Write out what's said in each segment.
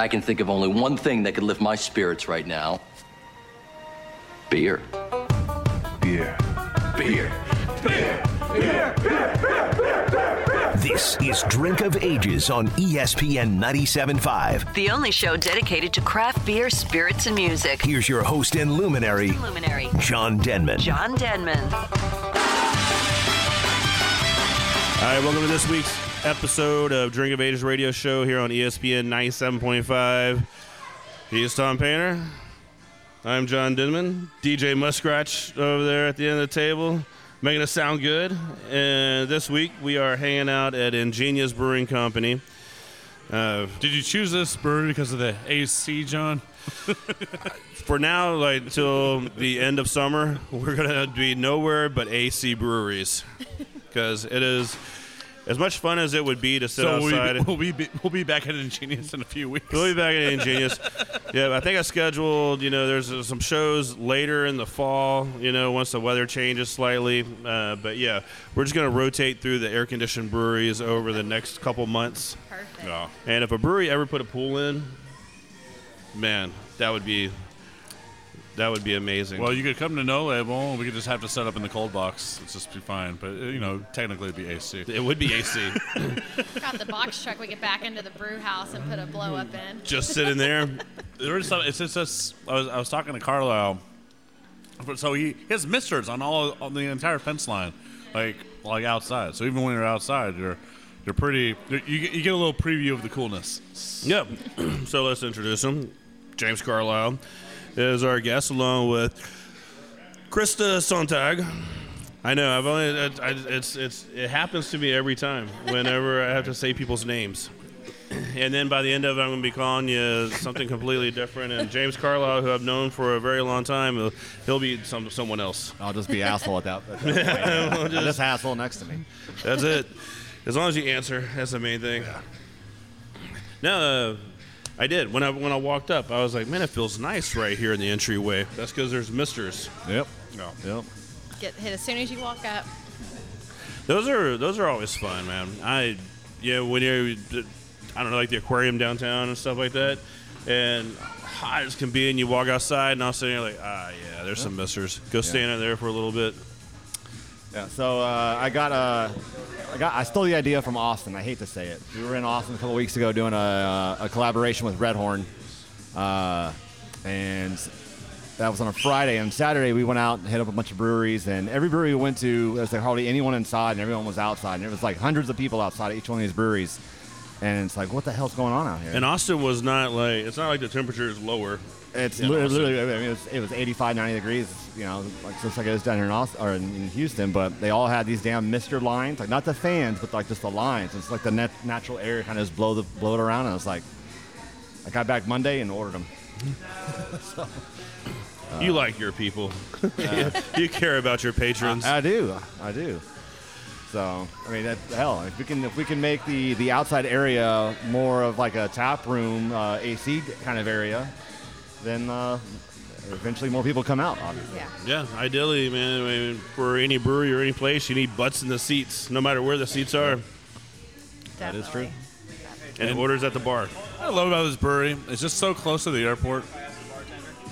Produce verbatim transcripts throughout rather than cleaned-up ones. I can think of only one thing that could lift my spirits right now. Beer. Beer. Beer. Beer. Beer. Beer. Beer. Beer. Beer. Beer. Beer. This is Drink of Ages on E S P N ninety-seven point five. The only show dedicated to craft beer, spirits, and music. Here's your host and luminary, luminary. John Denman. John Denman. All right, welcome to this week's episode of Drink of Ages radio show here on E S P N ninety-seven point five. He is Tom Painter. I'm John Denman. D J Muskratch over there at the end of the table, making us sound good. And this week we are hanging out at Ingenious Brewing Company. Uh, Did you choose this brewery because of the A C, John? For now, like till the end of summer, we're gonna be nowhere but A C breweries. Because it is as much fun as it would be to sit so outside. We'll be, we'll, be, we'll be back at Ingenious in a few weeks. We'll be back at Ingenious. Yeah, I think I scheduled, you know, there's some shows later in the fall, you know, once the weather changes slightly. Uh, but, yeah, we're just going to rotate through the air-conditioned breweries over the next couple months. Perfect. Yeah. And if a brewery ever put a pool in, man, that would be That would be amazing. Well, you could come to No Label. We could just have to set up in the cold box. It's just be fine. But, you know, technically it'd be A C. It would be A C. Got the box truck. We get back into the brew house and put a blow up in. Just sit in there. There was some, it's just us. I was, I was talking to Carlisle. So he, he has misters on all on the entire fence line, like like outside. So even when you're outside, you're you're pretty. You're, you you get a little preview of the coolness. Yep. So let's introduce him. James Carlisle is our guest, along with Krista Sontag. I know I've only it, I, it's it's it happens to me every time whenever I have to say people's names, and then by the end of it I'm going to be calling you something completely different. And James Carlisle, who I've known for a very long time, he'll be some someone else. I'll just be asshole at that. But that's we'll just, just asshole next to me. That's it. As long as you answer, that's the main thing. Yeah. Now. Uh, I did. When I when I walked up, I was like, man, it feels nice right here in the entryway. That's because there's misters. Yep. Oh. Yep. Get hit as soon as you walk up. Those are those are always fun, man. I yeah, when you're I don't know, like the aquarium downtown and stuff like that, and hot as can be, and you walk outside and all of a sudden you're like, ah yeah, there's yeah. some misters. Go yeah. stand in there for a little bit. Yeah, so uh, I got a, I got I stole the idea from Austin. I hate to say it. We were in Austin a couple weeks ago doing a, a collaboration with Redhorn, uh, and that was on a Friday. And Saturday we went out and hit up a bunch of breweries, and every brewery we went to, there was like hardly anyone inside, and everyone was outside, and it was like hundreds of people outside at each one of these breweries, and it's like, what the hell's going on out here? And Austin was not like it's not like the temperature is lower. It's literally, I mean, it was, it was eighty-five, ninety degrees, you know, like, just like it was down here in, Austin, or in Houston, but they all had these damn mister lines, like not the fans, but like just the lines. It's like the net, natural air kind of just blow the, blow it around, and I was like, I got back Monday and ordered them. so, uh, you like your people. Uh, you care about your patrons. I, I do. I do. So, I mean, that, hell, if we can if we can make the, the outside area more of like a tap room, uh, A C kind of area, then uh, eventually more people come out, obviously. Yeah, yeah ideally, man, I mean, for any brewery or any place, you need butts in the seats, no matter where the seats are. Definitely. That is true. And, and orders at the bar. What I love about this brewery, it's just so close to the airport.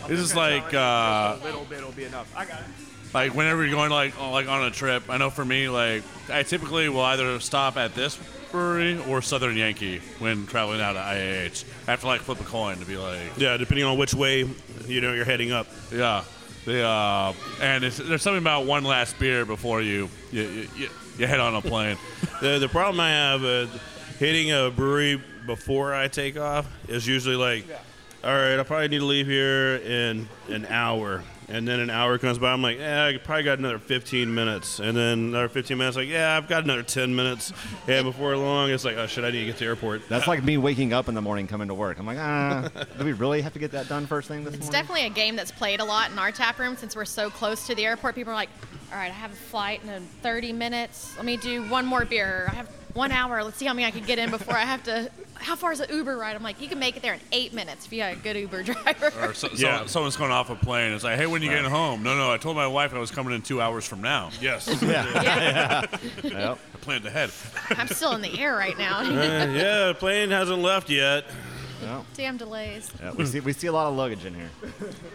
This is like... Uh, a little bit will be enough. I got it. Like, whenever you're going, like, like on a trip, I know for me, like, I typically will either stop at this brewery or Southern Yankee when traveling out to I A H. I have to like flip a coin to be like yeah depending on which way you know you're heading up. Yeah the uh and it's, there's something about one last beer before you you, you, you head on a plane. the, the problem I have uh, hitting a brewery before I take off is usually like yeah. all right, I probably need to leave here in an hour. And then an hour comes by, I'm like, yeah, I probably got another fifteen minutes. And then another fifteen minutes, like, yeah, I've got another ten minutes. And before long, it's like, oh, shit, I need to get to the airport. That's like me waking up in the morning coming to work. I'm like, ah, do we really have to get that done first thing this it's morning? It's definitely a game that's played a lot in our tap room since we're so close to the airport. People are like, all right, I have a flight in thirty minutes. Let me do one more beer. I have one hour. Let's see how many I can get in before I have to. How far is an Uber ride? I'm like, you can make it there in eight minutes if you got a good Uber driver. Or so, so, yeah. someone's going off a plane. It's like, hey, when are you getting home? No, no, I told my wife I was coming in two hours from now. Yes. Yeah. yeah. yeah. Well, I planned ahead. I'm still in the air right now. uh, yeah, the plane hasn't left yet. No. Damn delays. Yeah, we see we see a lot of luggage in here.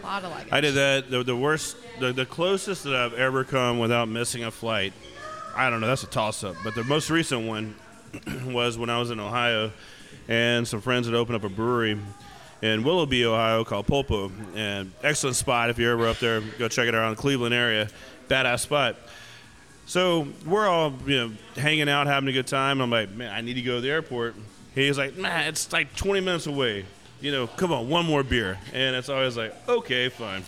A lot of luggage. I did that. The, the worst, the, the closest that I've ever come without missing a flight, I don't know, that's a toss-up. But the most recent one was when I was in Ohio, and some friends had opened up a brewery in Willoughby, Ohio, called Polpo. And excellent spot if you're ever up there. Go check it out in the Cleveland area. Badass spot. So we're all, you know, hanging out, having a good time. I'm like, man, I need to go to the airport. He's like, nah, it's like twenty minutes away. You know, come on, one more beer. And it's always like, okay, fine.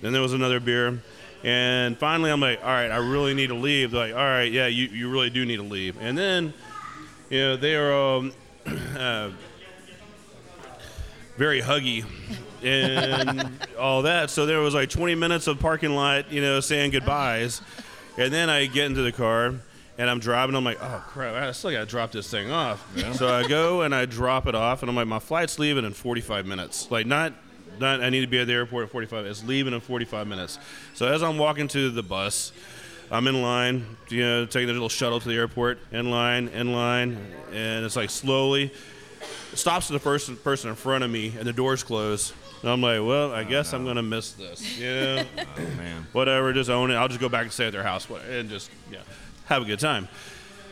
Then there was another beer. And finally, I'm like, all right, I really need to leave. They're like, all right, yeah, you, you really do need to leave. And then, you know, they are um, uh, very huggy and all that. So there was like twenty minutes of parking lot, you know, saying goodbyes. And then I get into the car. And I'm driving. I'm like, oh, crap, I still got to drop this thing off. Yeah. So I go and I drop it off. And I'm like, my flight's leaving in forty-five minutes. Like, not, not I need to be at the airport at forty-five. It's leaving in forty-five minutes. So as I'm walking to the bus, I'm in line, you know, taking the little shuttle to the airport. In line, in line. And it's like slowly. It stops to the first person in front of me, and the doors close. And I'm like, well, I oh, guess no. I'm going to miss this. You know? Oh, man. Whatever, just own it. I'll just go back and stay at their house. And just, yeah. Have a good time.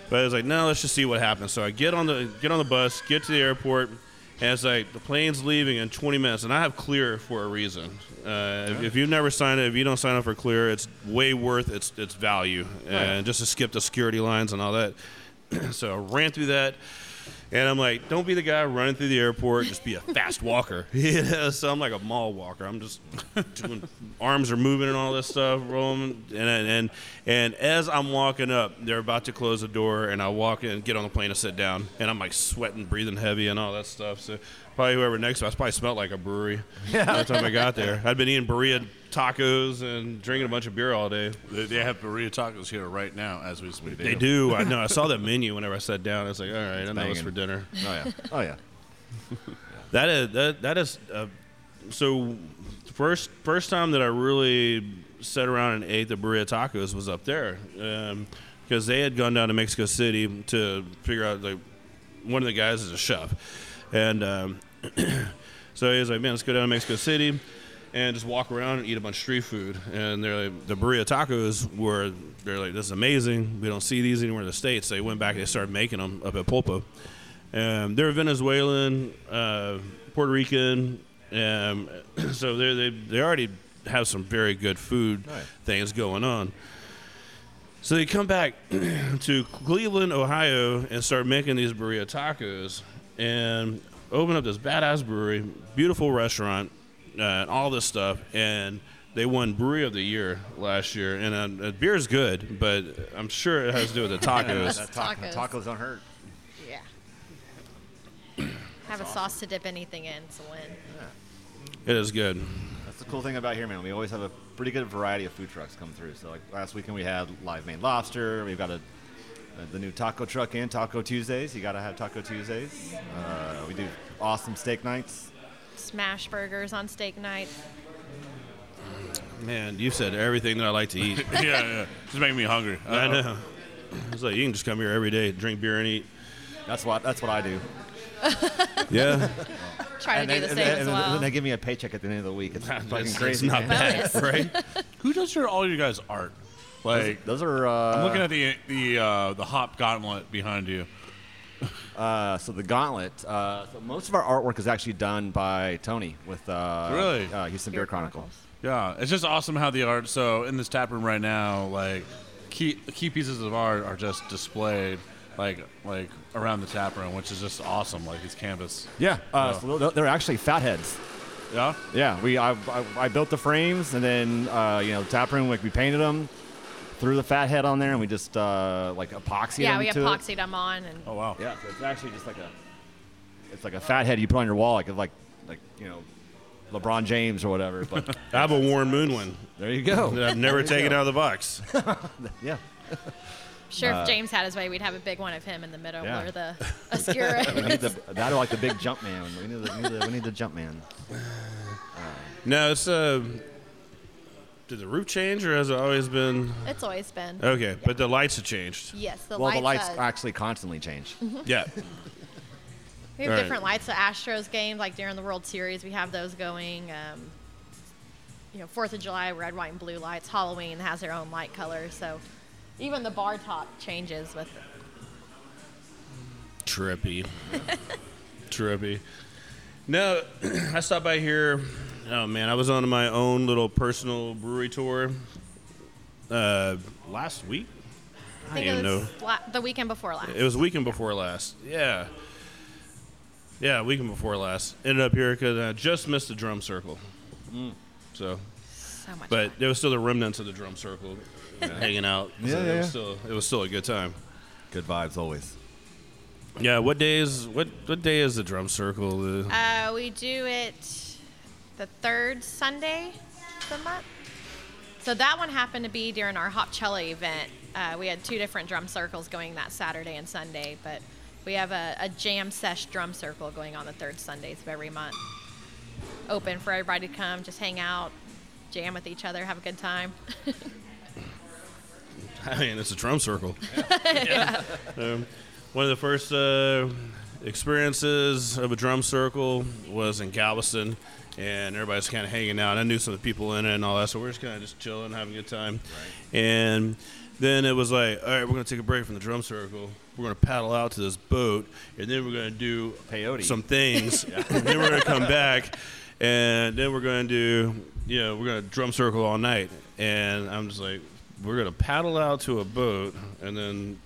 But I was like, no, let's just see what happens. So I get on the get on the bus, get to the airport, and it's like the plane's leaving in twenty minutes, and I have clear for a reason. Uh, yeah. if, if you've never signed it, if you don't sign up for clear, it's way worth its its value, right. And just to skip the security lines and all that. So I ran through that, and I'm like, don't be the guy running through the airport. Just be a fast walker. Yeah, so I'm like a mall walker. I'm just doing, arms are moving and all this stuff, rolling. And, and and as I'm walking up, they're about to close the door, and I walk in, get on the plane, and sit down. And I'm like sweating, breathing heavy, and all that stuff. So probably whoever next to us probably smelled like a brewery yeah. by the time I got there. I'd been eating burrito tacos and drinking a bunch of beer all day. They, they have burrito tacos here right now as we speak. They do. I know. I saw that menu whenever I sat down. I was like, all right, I know what's for dinner. Oh, yeah. Oh, yeah. That is, that, that is uh, so first first time that I really sat around and ate the burrito tacos was up there because um, they had gone down to Mexico City to figure out, like, one of the guys is a chef. And um, so he was like, man, let's go down to Mexico City and just walk around and eat a bunch of street food. And they're like, the burrito tacos were, they're like, this is amazing. We don't see these anywhere in the States. They went back and they started making them up at Polpo. Um, they're Venezuelan, uh, Puerto Rican. Um, so they they already have some very good food right. things going on. So they come back to Cleveland, Ohio, and start making these burrito tacos and open up this badass brewery, beautiful restaurant. Uh, and all this stuff, and they won Brewery of the Year last year. And uh, beer's good, but I'm sure it has to do with the tacos. the ta- tacos. The tacos don't hurt. Yeah. Have That's a awesome. Sauce to dip anything in, it's a win. Yeah. It is good. That's the cool thing about here, man. We always have a pretty good variety of food trucks come through. So, like, last weekend we had Live Maine Lobster. We've got a, a the new taco truck in, Taco Tuesdays. You got to have Taco Tuesdays. Uh, we do awesome steak nights. Smash burgers on steak night. Man, you said everything that I like to eat. yeah, yeah. It's making me hungry. I, I know. know. It's like you can just come here every day, drink beer, and eat. That's what that's what I do. yeah. Try to and do they, the same they, as well. And then they give me a paycheck at the end of the week. It's nah, fucking it's, crazy. It's not bad, right? Who does your all your guys' art? Like those, those are. Uh, I'm looking at the the uh, the hop gauntlet behind you. Uh, so the gauntlet. Uh, so most of our artwork is actually done by Tony with uh, really? uh, Houston Beer Chronicles. Yeah, it's just awesome how the art. So in this tap room right now, like key key pieces of art are just displayed, like like around the tap room, which is just awesome. Like it's canvas. Yeah, uh, so. So they're actually fatheads. Yeah. Yeah. We I, I I built the frames and then uh, you know the tap room like we painted them. Threw the fat head on there, and we just, uh, like, epoxied yeah, them Yeah, we epoxied it. them on. And oh, wow. Yeah, so it's actually just like a it's like a fat head you put on your wall, like, like, like you know, LeBron James or whatever. But I have a Warren Moon one. There you go. That I've never taken go. out of the box. yeah. Sure, uh, if James had his way, we'd have a big one of him in the middle yeah. or the Oscura. That or, like, the big jump man. We need the, we need the, we need the jump man. Uh, no, it's... Uh, Did the roof change, or has it always been? It's always been. Okay, yeah. But the lights have changed. Yes, the well, lights Well, the lights have... actually constantly change. Mm-hmm. Yeah. We have All different right. lights. The Astros game, like during the World Series, we have those going. Um, you know, Fourth of July, red, white, and blue lights. Halloween has their own light color, so even the bar top changes with it. Trippy. Trippy. No, I stopped by here. Oh, man, I was on my own little personal brewery tour uh, last week. I think I it was la the weekend before last. It was the weekend before last, yeah. Yeah, weekend before last. Ended up here because I just missed the drum circle. Mm. So, so much but fun. There was still the remnants of the drum circle you know, hanging out. Yeah, so yeah. It was, still, it was still a good time. Good vibes always. Yeah, what day is what what day is the drum circle? Uh, we do it the third Sunday of the month. So that one happened to be during our Hopchella event. Uh, we had two different drum circles going that Saturday and Sunday, but we have a, a jam sesh drum circle going on the third Sundays of every month. Open for everybody to come, just hang out, jam with each other, have a good time. I mean, it's a drum circle. Yeah. Yeah. Um, one of the first uh, experiences of a drum circle was in Galveston, and everybody's kind of hanging out. I knew some of the people in it and all that, so we're just kind of just chilling, having a good time. Right. And then it was like, all right, we're going to take a break from the drum circle. We're going to paddle out to this boat, and then we're going to do peyote. Some things. Yeah. And then we're going to come back, and then we're going to do, you know, we're going to drum circle all night. And I'm just like, we're going to paddle out to a boat, and then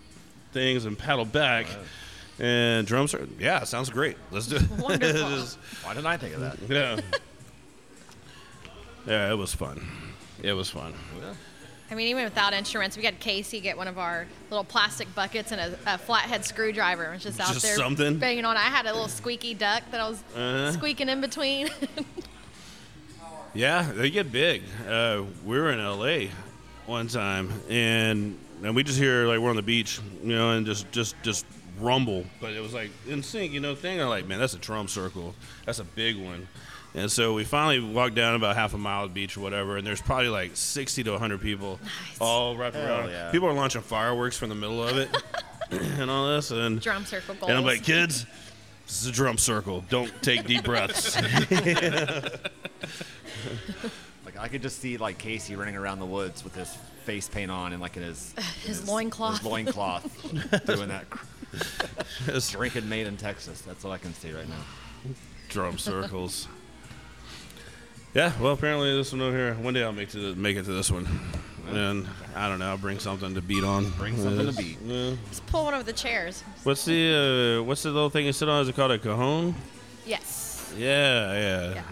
things and paddle back right. and drums are yeah sounds great, let's do it. Wonderful. Just, why didn't I think of that? Yeah. Yeah, it was fun. It was fun. Yeah. I mean, even without insurance, we had Casey get one of our little plastic buckets and a, a flathead screwdriver and was just out just there something banging on. I had a little squeaky duck that I was uh-huh. squeaking in between. Yeah, they get big. Uh, we were in L A one time, and And we just hear, like, we're on the beach, you know, and just, just, just rumble. But it was, like, in sync, you know, thing. I'm like, man, that's a drum circle. That's a big one. And so we finally walked down about half a mile of the beach or whatever, and there's probably, like, sixty to a hundred people nice. All wrapped Hell around. Yeah. People are launching fireworks from the middle of it and all this. And drum circle goals. And I'm like, kids, this is a drum circle. Don't take deep breaths. Like, I could just see, like, Casey running around the woods with his face paint on and like in his his, his loincloth his loincloth doing that. Drinking made in Texas. That's all I can see right now. Drum circles. Yeah, well, apparently this one over here, one day I'll make to the, make it to this one, and I don't know, I'll bring something to beat on. Bring something uh, to beat. Yeah. Just pull one over the chairs. What's the uh, what's the little thing you sit on? Is it called a cajon? Yes. Yeah, yeah. Yeah.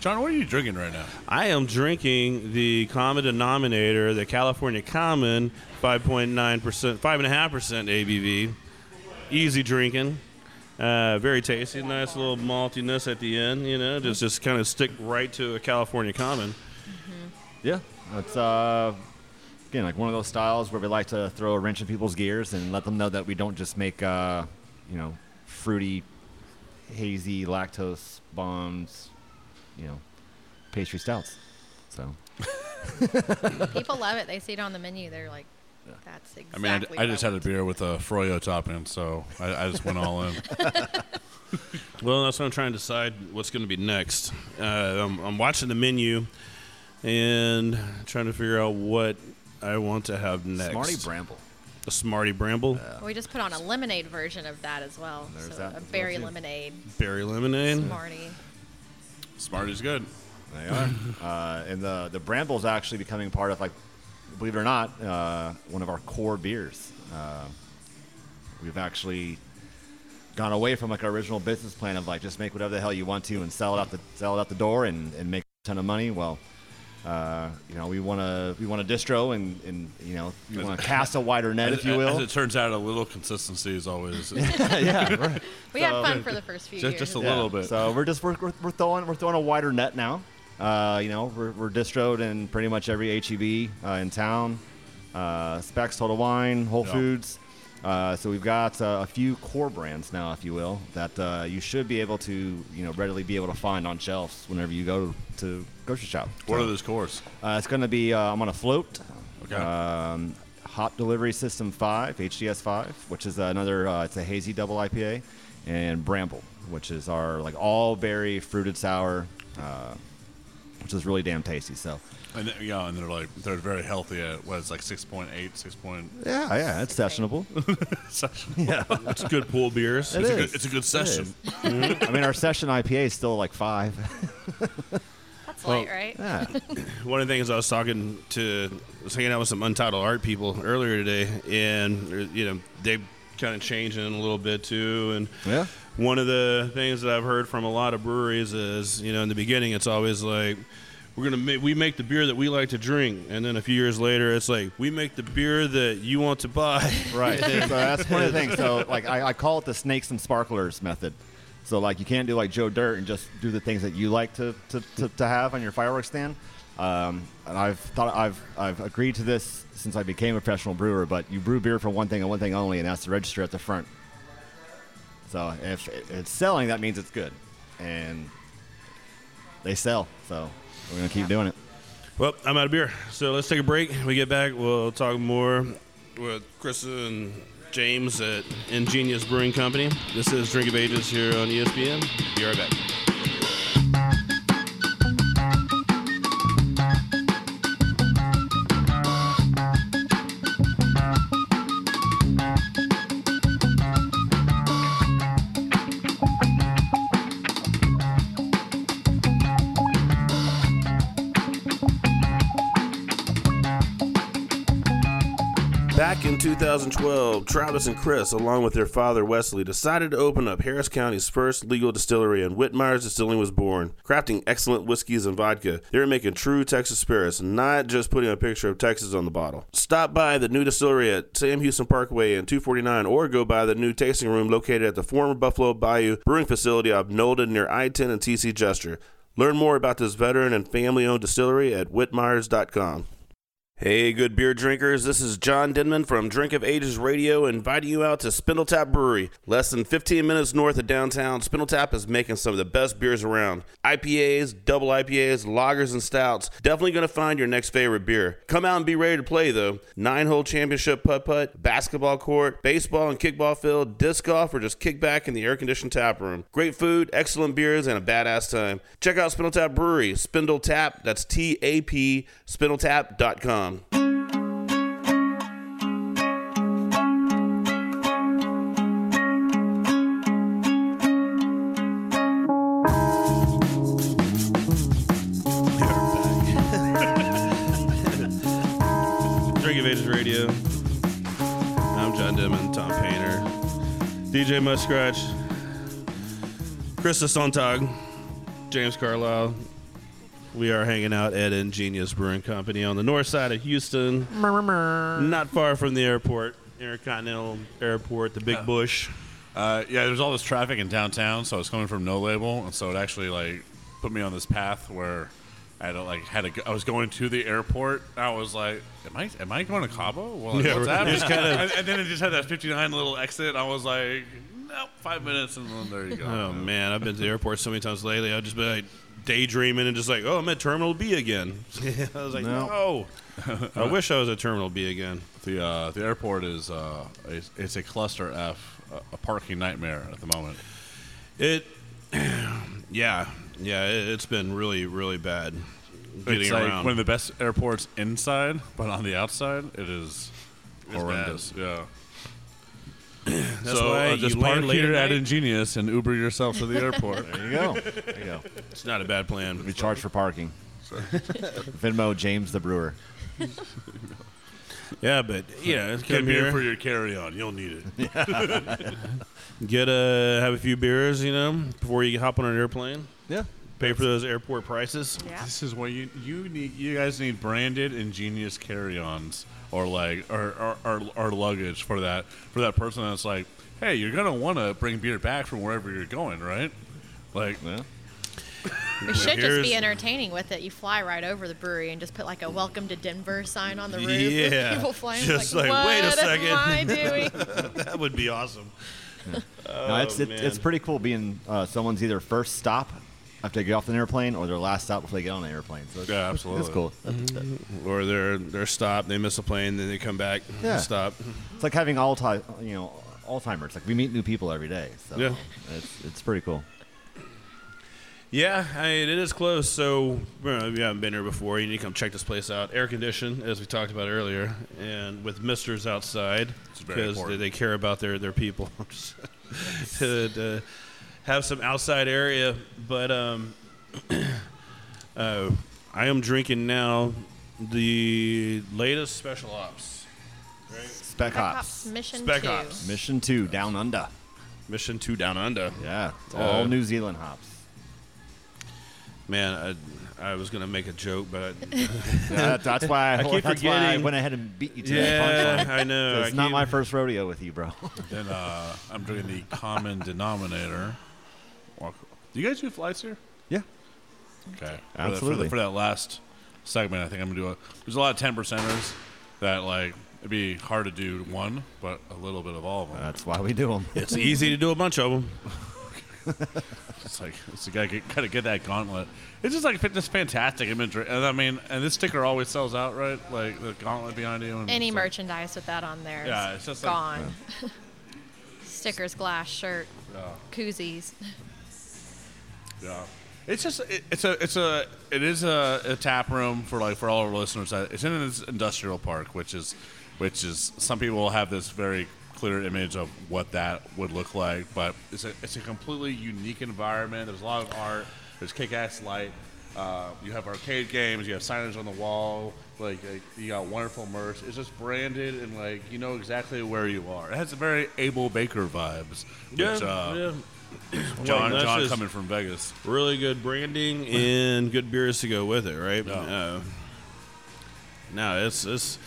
John, what are you drinking right now? I am drinking the common denominator, the California Common, five point nine percent, five point five percent A B V. Easy drinking. Uh, very tasty. Nice little maltiness at the end, you know, just, just kind of stick right to a California Common. Mm-hmm. Yeah. It's, uh, again, like one of those styles where we like to throw a wrench in people's gears and let them know that we don't just make, uh, you know, fruity, hazy, lactose bombs. You know, pastry stouts. So people love it. They see it on the menu. They're like, "That's exactly." I mean, I, d what I just I had a beer with a froyo topping, so I, I just went all in. Well, that's what I'm trying to decide what's going to be next. Uh, I'm, I'm watching the menu and trying to figure out what I want to have next. Smarty Bramble. A Smarty Bramble. Yeah. We just put on a lemonade version of that as well. There's so that a berry well lemonade. Berry lemonade. Smarty. Smarty's good. They are. Uh, and the, the Bramble's actually becoming part of, like, believe it or not, uh, one of our core beers. Uh, we've actually gone away from, like, our original business plan of, like, just make whatever the hell you want to and sell it out the, sell it out the door and, and make a ton of money. Well, uh, you know, we want to we want a distro and, and, you know, you want to cast a wider net, as, if you will. As it turns out, a little consistency is always. Yeah, right. We so, had fun for the first few just, years. Just a yeah. little bit. So we're just we're, we're throwing we're throwing a wider net now. Uh, you know, we're we're distroed in pretty much every H E B uh, in town. Uh, Specs, Total Wine, Whole yeah. Foods. Uh, so we've got uh, a few core brands now, if you will, that uh, you should be able to, you know, readily be able to find on shelves whenever you go to, to grocery shop. What so, are those cores? Uh, it's going to be, uh, I'm on a float, okay. um, Hop Delivery System five, H D S five, which is uh, another, uh, it's a hazy double I P A. and Bramble, which is our like all berry fruited sour, uh, which is really damn tasty. So, and then, yeah, and they're like they're very healthy at what is like six point eight, six point Yeah, yeah, it's sessionable. Sessionable. Yeah, it's good pool beers. It it's, is. A good, it's a good session. Mm-hmm. I mean, our session I P A is still like five. That's well, light, right? Yeah. One of the things I was talking to, I was hanging out with some Untitled Art people earlier today, and you know they kind of changing a little bit too, and yeah. One of the things that I've heard from a lot of breweries is, you know, in the beginning, it's always like, we're gonna make, we make the beer that we like to drink, and then a few years later, it's like we make the beer that you want to buy. Right. So that's one of the things. So like, I, I call it the snakes and sparklers method. So like, you can't do like Joe Dirt and just do the things that you like to to, to, to have on your fireworks stand. Um, and I've thought I've I've agreed to this since I became a professional brewer. But you brew beer for one thing and one thing only, and that's to register at the front. So if it's selling, that means it's good, and they sell. So we're gonna keep yeah. doing it. Well, I'm out of beer, so let's take a break. When we get back, we'll talk more with Krista and James at Ingenious Brewing Company. This is Drink of Ages here on E S P N. Be right back. Back in two thousand twelve, Travis and Chris, along with their father Wesley, decided to open up Harris County's first legal distillery, and Whitmire's Distilling was born, crafting excellent whiskeys and vodka. They were making true Texas spirits, not just putting a picture of Texas on the bottle. Stop by the new distillery at Sam Houston Parkway and two forty-nine, or go by the new tasting room located at the former Buffalo Bayou Brewing Facility of Nolden near I ten and T C Jester. Learn more about this veteran and family-owned distillery at whitmires dot com. Hey, good beer drinkers, this is John Denman from Drink of Ages Radio inviting you out to Spindle Tap Brewery. Less than fifteen minutes north of downtown, Spindle Tap is making some of the best beers around. I P As, double I P As, lagers, and stouts. Definitely going to find your next favorite beer. Come out and be ready to play, though. Nine-hole championship putt-putt, basketball court, baseball and kickball field, disc golf, or just kick back in the air-conditioned tap room. Great food, excellent beers, and a badass time. Check out Spindle Tap Brewery, Spindle Tap, that's T A P, spindle tap dot com. Drink of Ages Radio. I'm John Dimon, Tom Painter, D J Muskratch, Krista Sontag, James Carlisle. We are hanging out at Ingenious Brewing Company on the north side of Houston, not far from the airport, Intercontinental Airport, the Big uh, Bush. Uh, yeah, there's all this traffic in downtown, so I was coming from No Label, and so it actually like put me on this path where I had to, like had to, I was going to the airport. And I was like, am I am I going to Cabo? Well, like, yeah, what's happening? Kinda... And then it just had that fifty-nine little exit. I was like, no, five minutes, and then there you go. Oh man, I've been to the airport so many times lately. I've just been like. Daydreaming and just like, oh, I'm at Terminal B again. I was like, no. no. I wish I was at Terminal B again. The uh, the airport is uh, it's, it's a cluster F, a parking nightmare at the moment. It, yeah, yeah, it, it's been really, really bad. Getting it's like around. One of the best airports inside, but on the outside, it is it's horrendous. Bad. Yeah. That's so why uh, just park here at Ingenious and Uber yourself to the airport. There you go. There you go. It's not a bad plan. We charge for parking. Venmo James the Brewer. Yeah, but yeah, get beer for your carry-on. You'll need it. Yeah. Get a have a few beers, you know, before you hop on an airplane. Yeah. Pay for those airport prices. Yeah. This is why you you need you guys need branded Ingenious carry-ons. Or like, or or, or or luggage for that for that person that's like, hey, you're gonna want to bring beer back from wherever you're going, right? Like, yeah. We should just be entertaining with it. You fly right over the brewery and just put like a "Welcome to Denver" sign on the roof. Yeah, people flying just like, like wait a second, what am I doing? That would be awesome. Yeah. Oh, no, it's, it's it's pretty cool being uh, somene's either first stop after they get off an airplane, or their last stop before they get on an airplane. So it's, yeah, absolutely. That's cool. Mm-hmm. Or their their stop, they miss a plane, then they come back. Yeah. And stop. It's like having all time, you know, Alzheimer's. Like, we meet new people every day. So yeah. it's it's pretty cool. Yeah, I mean, it is close, so you know, if you haven't been here before, you need to come check this place out. Air conditioned, as we talked about earlier, and with misters outside because they, they care about their, their people. to, to have some outside area. But um, uh, I am drinking now the latest Special Ops. Right? Spec, Spec Ops. Ops. Mission Spec two. Ops. Mission two, Down Under. Mission two, Down Under. Yeah, it's all uh, New Zealand hops. Man, I, I was going to make a joke, but... I, uh, that's why I, keep that's forgetting. Why I went ahead and beat you to yeah, that punchline. I know. It's I not keep... my first rodeo with you, bro. Then uh, I'm doing the common denominator. Do you guys do flights here? Yeah. Okay. Absolutely. For, the, for, the, for that last segment, I think I'm going to do a... There's a lot of ten percenters that, like, it'd be hard to do one, but a little bit of all of them. That's why we do them. It's easy to do a bunch of them. It's like it's got to gotta get that gauntlet. It's just like it's fantastic inventory, and I mean, and this sticker always sells out, right? Like the gauntlet behind you. And any merchandise like, with that on there, yeah, it's just gone. Like, yeah. Stickers, glass, shirt, yeah. Koozies. Yeah, it's just it, it's a it's a it is a, a tap room for like for all our listeners. It's in an industrial park, which is which is some people have this very clear image of what that would look like, but it's a it's a completely unique environment. There's a lot of art. There's kick-ass light. Uh, you have arcade games. You have signage on the wall. Like, like you got wonderful merch. It's just branded and like you know exactly where you are. It has a very Abel Baker vibes. Yeah, which, uh, yeah. John well, John coming from Vegas. Really good branding and good beers to go with it, right? No, uh, no it's it's.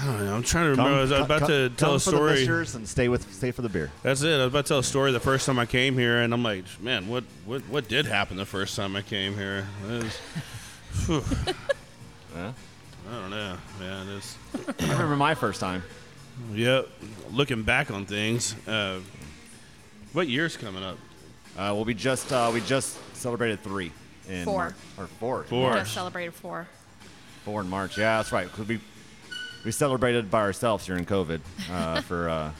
I don't know. I'm trying to remember. Come, I was about come, to tell come a story. For the misters and stay with, stay for the beer. That's it. I was about to tell a story the first time I came here, and I'm like, man, what, what, what did happen the first time I came here? It was, yeah. I don't know, man. It's. I remember my first time. Yep. Looking back on things, uh, what year's coming up? Uh, well, we just uh, we just celebrated three in four March, or four. Four. We just celebrated four. Four in March. Yeah, that's right. Could be. We celebrated by ourselves during COVID uh, for uh,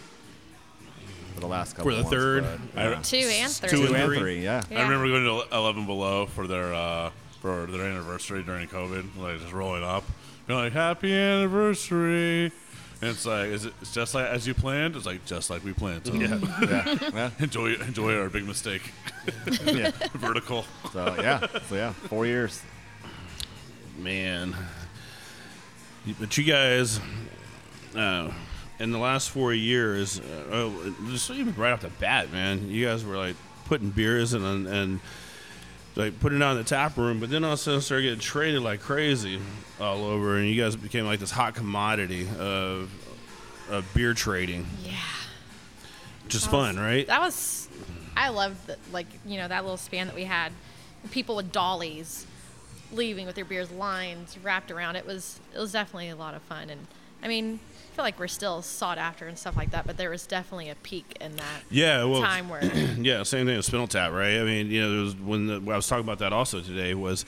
for the last couple. For the months, third, but, uh, two and three, two and three, yeah. yeah. I remember going to Eleven Below for their uh, for their anniversary during COVID, like just rolling up, going like "Happy anniversary," and it's like, is it just like as you planned? It's like just like we planned. So yeah. yeah, yeah. Enjoy, enjoy our big mistake. yeah, vertical. So yeah, so yeah, four years. Man. But you guys, uh, in the last four years, uh, oh, just even right off the bat, man, you guys were like putting beers in and, and like putting it out in the tap room, but then all of a sudden started getting traded like crazy all over, and you guys became like this hot commodity of of beer trading. Yeah, which is fun, right? That was, I loved the, like you know that little span that we had, people with dollies. Leaving with your beers lines wrapped around it was it was definitely a lot of fun, and I mean I feel like we're still sought after and stuff like that, but there was definitely a peak in that yeah, well, time where yeah same thing with Spindle Tap, right? I mean you know there was when, the, when I was talking about that also today was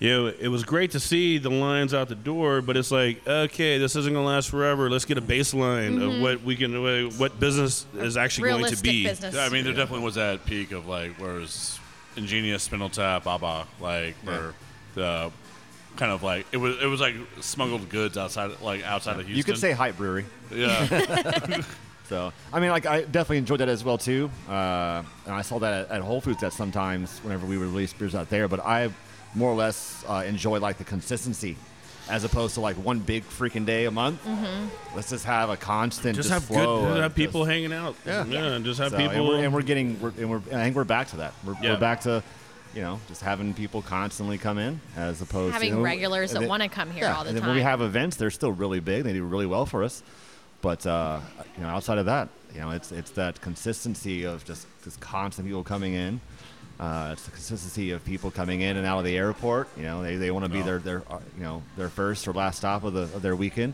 you know it was great to see the lines out the door, but it's like okay this isn't gonna last forever, let's get a baseline mm-hmm. of what we can what business is actually Realistic going to be business. I mean there yeah. definitely was that peak of like where's Ingenious Spindle Tap Baba like yeah. where Uh, kind of like it was it was like smuggled goods outside like outside yeah. of Houston. You could say hype brewery. Yeah. So I mean, like I definitely enjoyed that as well too. Uh, and I saw that at, at Whole Foods that sometimes whenever we would release beers out there. But I more or less uh, enjoy like the consistency as opposed to like one big freaking day a month. Mm-hmm. Let's just have a constant. Just, just have flow good. Just have people just, hanging out. Yeah. yeah. And just have so, people. And we're, and we're getting. We're, and we're. I think we're back to that. We're, yeah. we're back to. You know, just having people constantly come in as opposed having to... Having regulars that want to come here yeah, all the and time. When we have events, they're still really big. They do really well for us. But, uh, you know, outside of that, you know, it's it's that consistency of just, just constant people coming in. Uh, it's the consistency of people coming in and out of the airport. You know, they, they want to be oh. their, their uh, you know, their first or last stop of, the, of their weekend.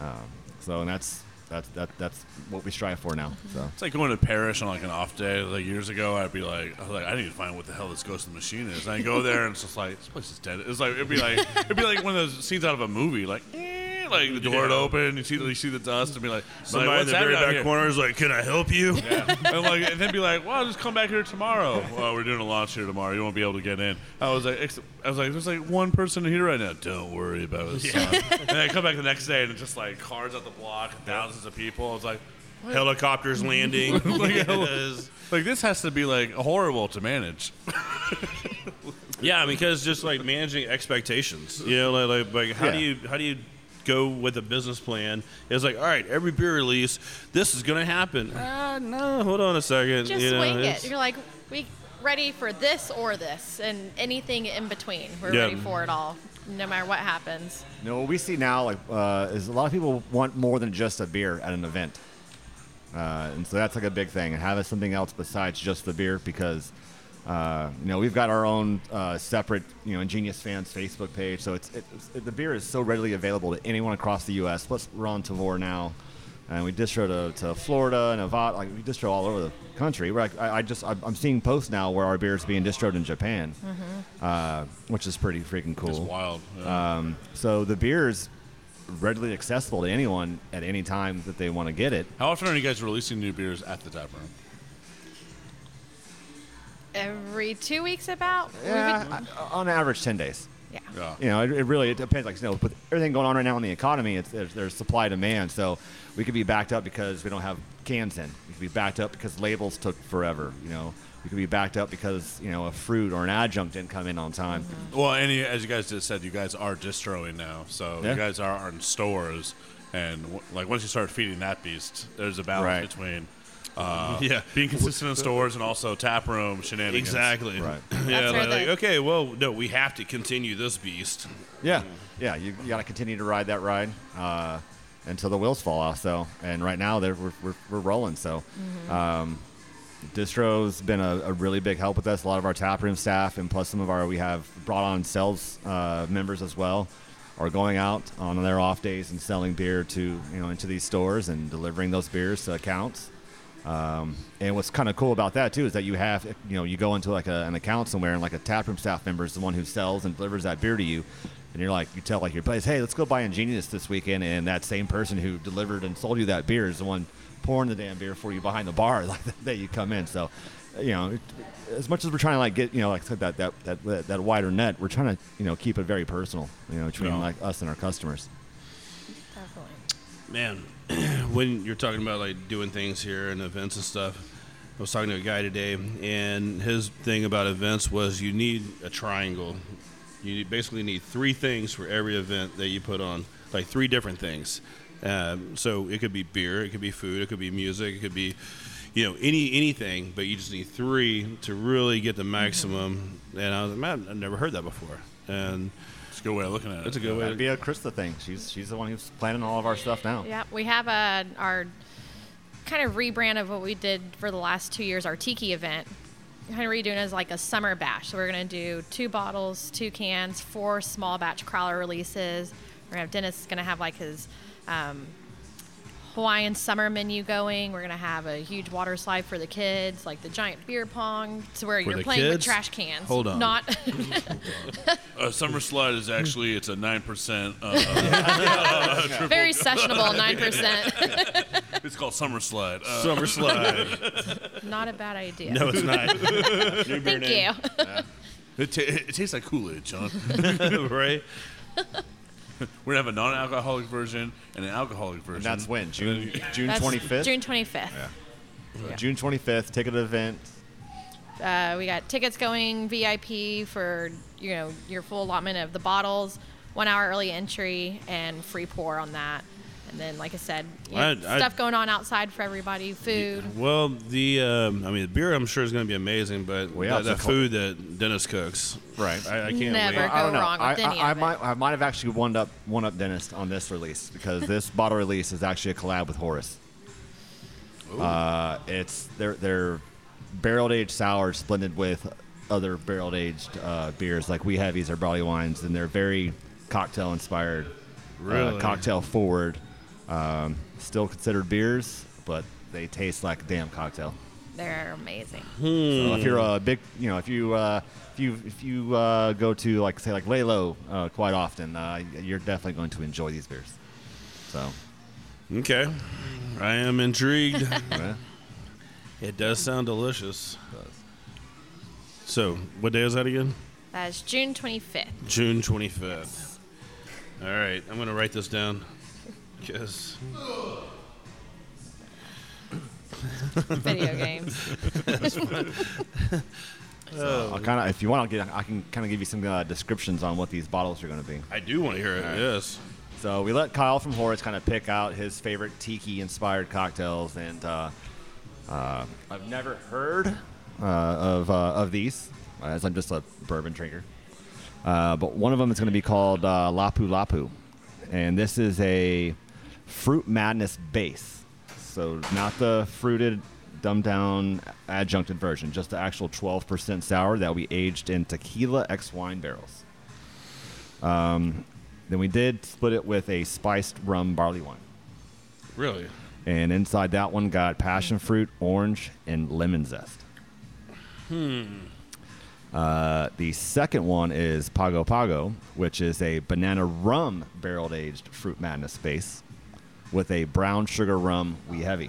Um, so, and that's... That's that that's what we strive for now. So it's like going to Parrish on like an off day. Like years ago, I'd be like, I was like, I need to find out what the hell this Ghost in the Machine is. And I go there and it's just like this place is dead. It's like it'd be like it'd be like one of those scenes out of a movie. Like eh, Like the door would open, you see, you see the dust, and be like, somebody like, in the very back here? corner is like, "Can I help you?" Yeah. And like, and then be like, "Well, I'll just come back here tomorrow. Well, we're doing a launch here tomorrow. You won't be able to get in." I was like, I was like, "There's like one person here right now. Don't worry about it." Yeah. And I come back the next day, and it's just like cars out the block, thousands of people. I was like, what? Helicopters landing. like, it is. Like this has to be like horrible to manage. Yeah, because just like managing expectations, you know, like like, like how yeah. do you how do you go with a business plan? It's like, all right, every beer release, this is gonna happen. Uh, no, hold on a second. Just you know, wing it. You're like, we ready for this or this, and anything in between. We're yeah. ready for it all, no matter what happens. You know, what we see now, like, uh, is a lot of people want more than just a beer at an event. Uh, and so that's like a big thing. Have something else besides just the beer, because uh, you know, we've got our own uh, separate, you know, Ingenious Fans Facebook page. So it's, it's it, the beer is so readily available to anyone across the U S. Plus we're on tour now, and we distro to, to Florida and Nevada. Like we distro all over the country. We're like, I, I just I'm seeing posts now where our beer is being distroed in Japan, mm-hmm. uh, which is pretty freaking cool. It's wild. Yeah. Um, so the beer is readily accessible to anyone at any time that they want to get it. How often are you guys releasing new beers at the tap room? Every two weeks, about. Yeah, I, on average, ten days. Yeah. yeah. You know, it, it really it depends. Like, you know, with everything going on right now in the economy, it's, there's, there's supply demand. So we could be backed up because we don't have cans in. We could be backed up because labels took forever. You know, we could be backed up because you know a fruit or an adjunct didn't come in on time. Mm-hmm. Well, and as you guys just said, you guys are distroing now, so yeah. you guys are in stores, and w- like once you start feeding that beast, there's a balance right. between. Uh, yeah, being consistent in stores and also tap room shenanigans. Exactly. Right. yeah, like, like, okay, well, no, we have to continue this beast. Yeah, yeah, you, you got to continue to ride that ride uh, until the wheels fall off. So, and right now they're, we're, we're we're rolling. So, mm-hmm. um, distro's been a, a really big help with us. A lot of our tap room staff, and plus some of our we have brought on sales uh, members as well, are going out on their off days and selling beer to you know into these stores and delivering those beers to accounts. Um, and what's kind of cool about that too is that you have, you know, you go into like a, an account somewhere, and like a taproom staff member is the one who sells and delivers that beer to you, and you're like, you tell like your buddies, hey, let's go buy Ingenious this weekend, and that same person who delivered and sold you that beer is the one pouring the damn beer for you behind the bar like that you come in. So, you know, it, as much as we're trying to like get, you know, like that that that that wider net, we're trying to, you know, keep it very personal, you know, between yeah. like us and our customers. Definitely. Man. When you're talking about like doing things here and events and stuff, I was talking to a guy today, and his thing about events was you need a triangle. You basically need three things for every event that you put on, like three different things. Um, so it could be beer, it could be food, it could be music, it could be, you know, any anything. But you just need three to really get the maximum. And I was like, man, I've never heard that before. And That's a good way of looking at it. That's a good way. That'd be a Krista thing. She's she's the one who's planning all of our stuff now. Yeah, we have a our kind of rebrand of what we did for the last two years, our Tiki event. Kind of redoing it as like a summer bash. So we're going to do two bottles, two cans, four small batch crowler releases. We're going to have Dennis is going to have like his um, Hawaiian summer menu going. We're going to have a huge water slide for the kids, like the giant beer pong, to where for you're playing kids? With trash cans. Hold on. Not Hold on. A summer slide is actually, it's a nine percent. Uh, yeah. uh, Very sessionable, nine percent. It's called summer slide. Uh, summer slide. Not a bad idea. No, it's not. Thank name. You. Yeah. It, t- it tastes like Kool-Aid, John. Right? We're going to have a non-alcoholic version and an alcoholic version. And that's when? June June twenty-fifth? June twenty-fifth. Yeah. Yeah. June twenty-fifth, ticket event. Uh, we got tickets going, V I P for, you know, your full allotment of the bottles, one hour early entry, and free pour on that. And then, like I said, well, know, I, stuff I, going on outside for everybody, food. Yeah. Well, the um, I mean, the beer I'm sure is going to be amazing, but well, yeah, the, the food that Dennis cooks, right? I, I can't never wait. go I don't know. wrong I, with I, any I, of I it. might I might have actually one up one up Dennis on this release, because this bottle release is actually a collab with Horace. Uh, it's they're they're barrel aged sours blended with other barrel aged uh, beers. Like we have these are barley wines, and they're very cocktail inspired, really? uh, cocktail forward. Um, still considered beers, but they taste like a damn cocktail. They're amazing. Hmm. So if you're a big, you know, if you uh, if you if you uh, go to like say like Lalo uh, quite often, uh, you're definitely going to enjoy these beers. So, okay, I am intrigued. It does sound delicious. It does. So, what day is that again? That's June twenty-fifth. June twenty-fifth. Yes. All right, I'm gonna write this down. Because. Video games. So I'll kind of, if you want, I'll get, I can kind of give you some uh, descriptions on what these bottles are going to be. I do want to hear it. Right. Yes. So we let Kyle from Horace kind of pick out his favorite tiki-inspired cocktails, and uh, uh, I've never heard uh, of uh, of these, as I'm just a bourbon drinker. Uh, but one of them is going to be called uh, Lapu Lapu, and this is a fruit madness base. So not the fruited, dumbed down, adjuncted version, just the actual twelve percent sour that we aged in tequila X wine barrels. Um, then we did split it with a spiced rum barley wine. Really? And inside that one got passion fruit, orange, and lemon zest. Hmm. Uh, the second one is Pago Pago, which is a banana rum barrel aged fruit madness base with a brown sugar rum wee heavy.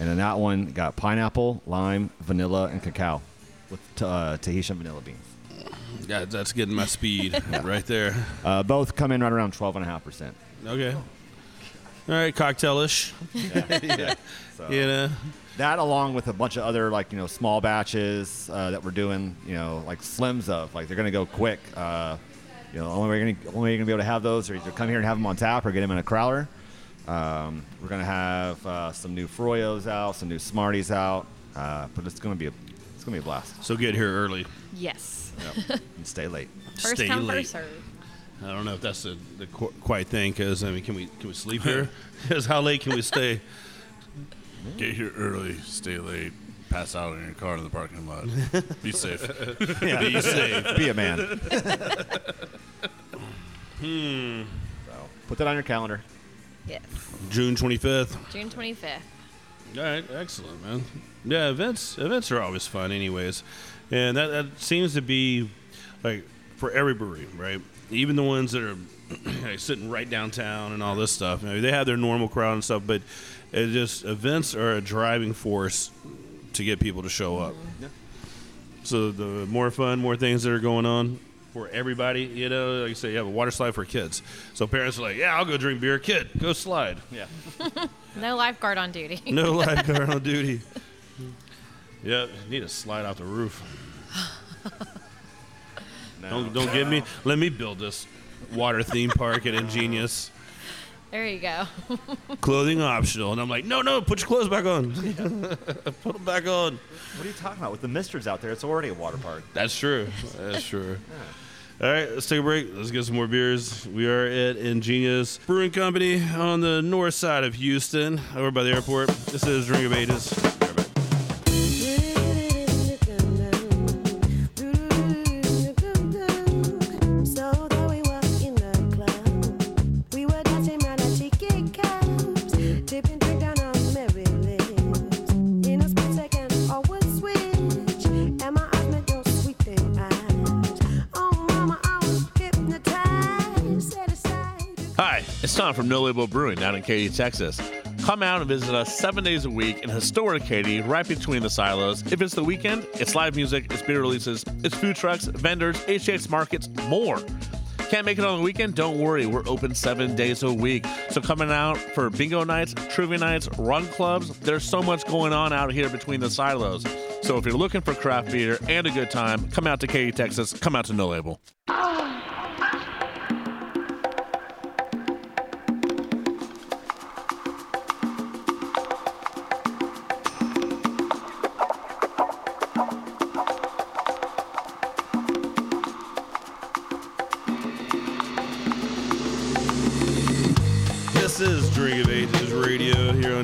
And then that one got pineapple, lime, vanilla, and cacao with uh, Tahitian vanilla beans. Yeah, that's getting my speed right there. Uh, both come in right around twelve point five percent. Okay. All right, cocktail-ish. Yeah. Yeah. So, you know. That along with a bunch of other, like, you know, small batches uh, that we're doing, you know, like slims of. Like, they're going to go quick. Uh, you know, only way you're going only way you're going to be able to have those or either come here and have them on tap or get them in a crowler. Um, we're going to have uh, some new Froyos out, some new Smarties out, uh, but it's going to be a it's going to be a blast. So get here early. Yes. Yep. And stay late. First stay come, late. First serve. I don't know if that's the, the qu- quite thing because I mean, can we can we sleep here? Because how late can we stay? Get here early, stay late, pass out in your car in the parking lot. Be safe. Yeah. Be safe. Be a man. hmm. So put that on your calendar. Yes. June twenty-fifth. June twenty-fifth. All right, excellent, man. Yeah, events events are always fun anyways. And that, that seems to be, like, for every brewery, right? Even the ones that are like, sitting right downtown and all this stuff. You know, they have their normal crowd and stuff, but it just events are a driving force to get people to show up. Mm-hmm. Yeah. So the more fun, more things that are going on. For everybody, you know, like you say, you have a water slide for kids. So parents are like, yeah, I'll go drink beer. Kid, go slide. Yeah. No lifeguard on duty. No lifeguard on duty. Yeah, you need to slide off the roof. No. Don't don't no. give me. Let me build this water theme park at Ingenious. There you go. Clothing optional. And I'm like, no, no, put your clothes back on. Yeah. Put them back on. What are you talking about? With the misters out there, it's already a water park. That's true. That's true. Yeah. All right, let's take a break. Let's get some more beers. We are at Ingenious Brewing Company on the north side of Houston, over by the airport. This is Drink of Ages. Tom from No Label Brewing down in Katy, Texas. Come out and visit us seven days a week in historic Katy, right between the silos. If it's the weekend, it's live music, it's beer releases, it's food trucks, vendors, H H markets, more. Can't make it on the weekend? Don't worry, we're open seven days a week. So coming out for bingo nights, trivia nights, run clubs, there's so much going on out here between the silos. So if you're looking for craft beer and a good time, come out to Katy, Texas, come out to No Label.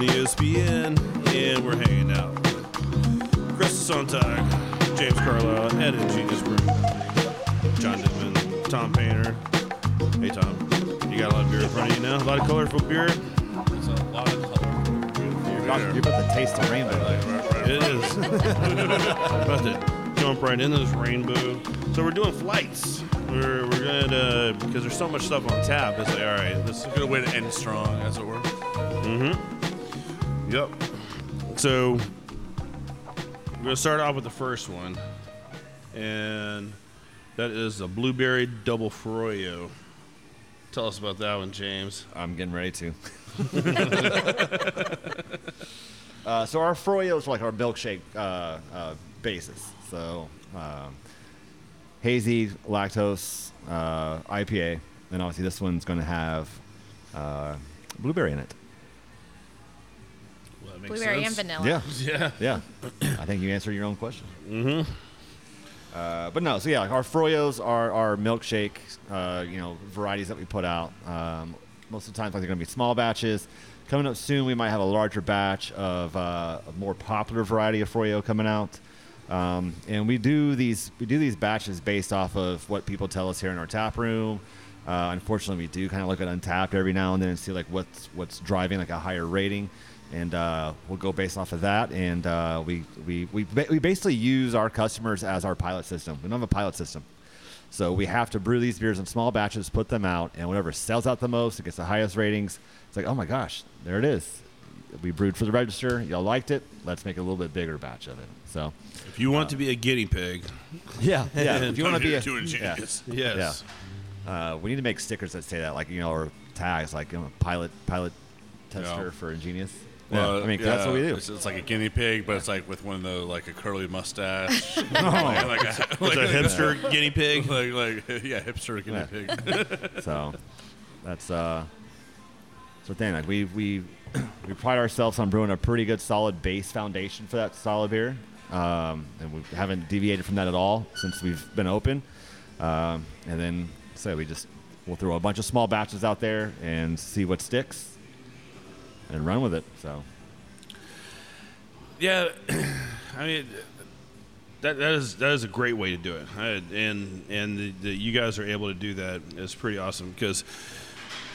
E S P N, and we're hanging out with Krista Sontag, James Carlisle, and Ingenious Brewing Company, John Dittman, Tom Painter. Hey, Tom, you got a lot of beer in front of you now? A lot of colorful beer? There's a lot of colorful beer. You're about to taste the rainbow. It is. About to jump right into this rainbow. So we're doing flights. We're we're gonna, because there's so much stuff on tap. It's like, all right, this is a good way to end strong, as it were. Mm-hmm. Yep. So we're gonna start off with the first one, and that is a blueberry double froyo. Tell us about that one, James. I'm getting ready to. uh, so our froyo is like our milkshake uh, uh, basis. So um, hazy, lactose, uh, I P A, and obviously this one's going to have uh, blueberry in it. Well, that makes blueberry sense. And vanilla. Yeah, yeah, yeah. I think you answered your own question. Mm-hmm. Uh, but no, so yeah, like our froyos are our milkshake, uh, you know, varieties that we put out. Um, most of the times, like, they're going to be small batches. Coming up soon, we might have a larger batch of uh, a more popular variety of froyo coming out. Um, and we do these we do these batches based off of what people tell us here in our tap room. Uh, unfortunately, we do kind of look at Untappd every now and then and see like what's what's driving like a higher rating. And uh, we'll go based off of that, and uh, we we we ba- we basically use our customers as our pilot system. We don't have a pilot system, so we have to brew these beers in small batches, put them out, and whatever sells out the most, it gets the highest ratings. It's like, oh my gosh, there it is. We brewed for the register. Y'all liked it. Let's make a little bit bigger batch of it. So, if you want uh, to be a guinea pig, yeah, yeah. If you want to be a yeah, yes, yes. Yeah. Uh, we need to make stickers that say that, like, you know, or tags like, you know, pilot pilot tester yeah. for Ingenious. Well, yeah, I mean, yeah, that's what we do. It's, it's like a guinea pig, but it's like with one of the, like a curly mustache. No. Like, like a, like, like a hipster guinea pig. Like, like yeah, hipster guinea yeah. pig. So that's uh, that's the thing. Like we we we pride ourselves on brewing a pretty good, solid base foundation for that solid beer, um, and we haven't deviated from that at all since we've been open. Um, and then so we just we'll throw a bunch of small batches out there and see what sticks. And run with it, so. Yeah, I mean, that that is that is a great way to do it, I, and and the, the, you guys are able to do that. It's pretty awesome because,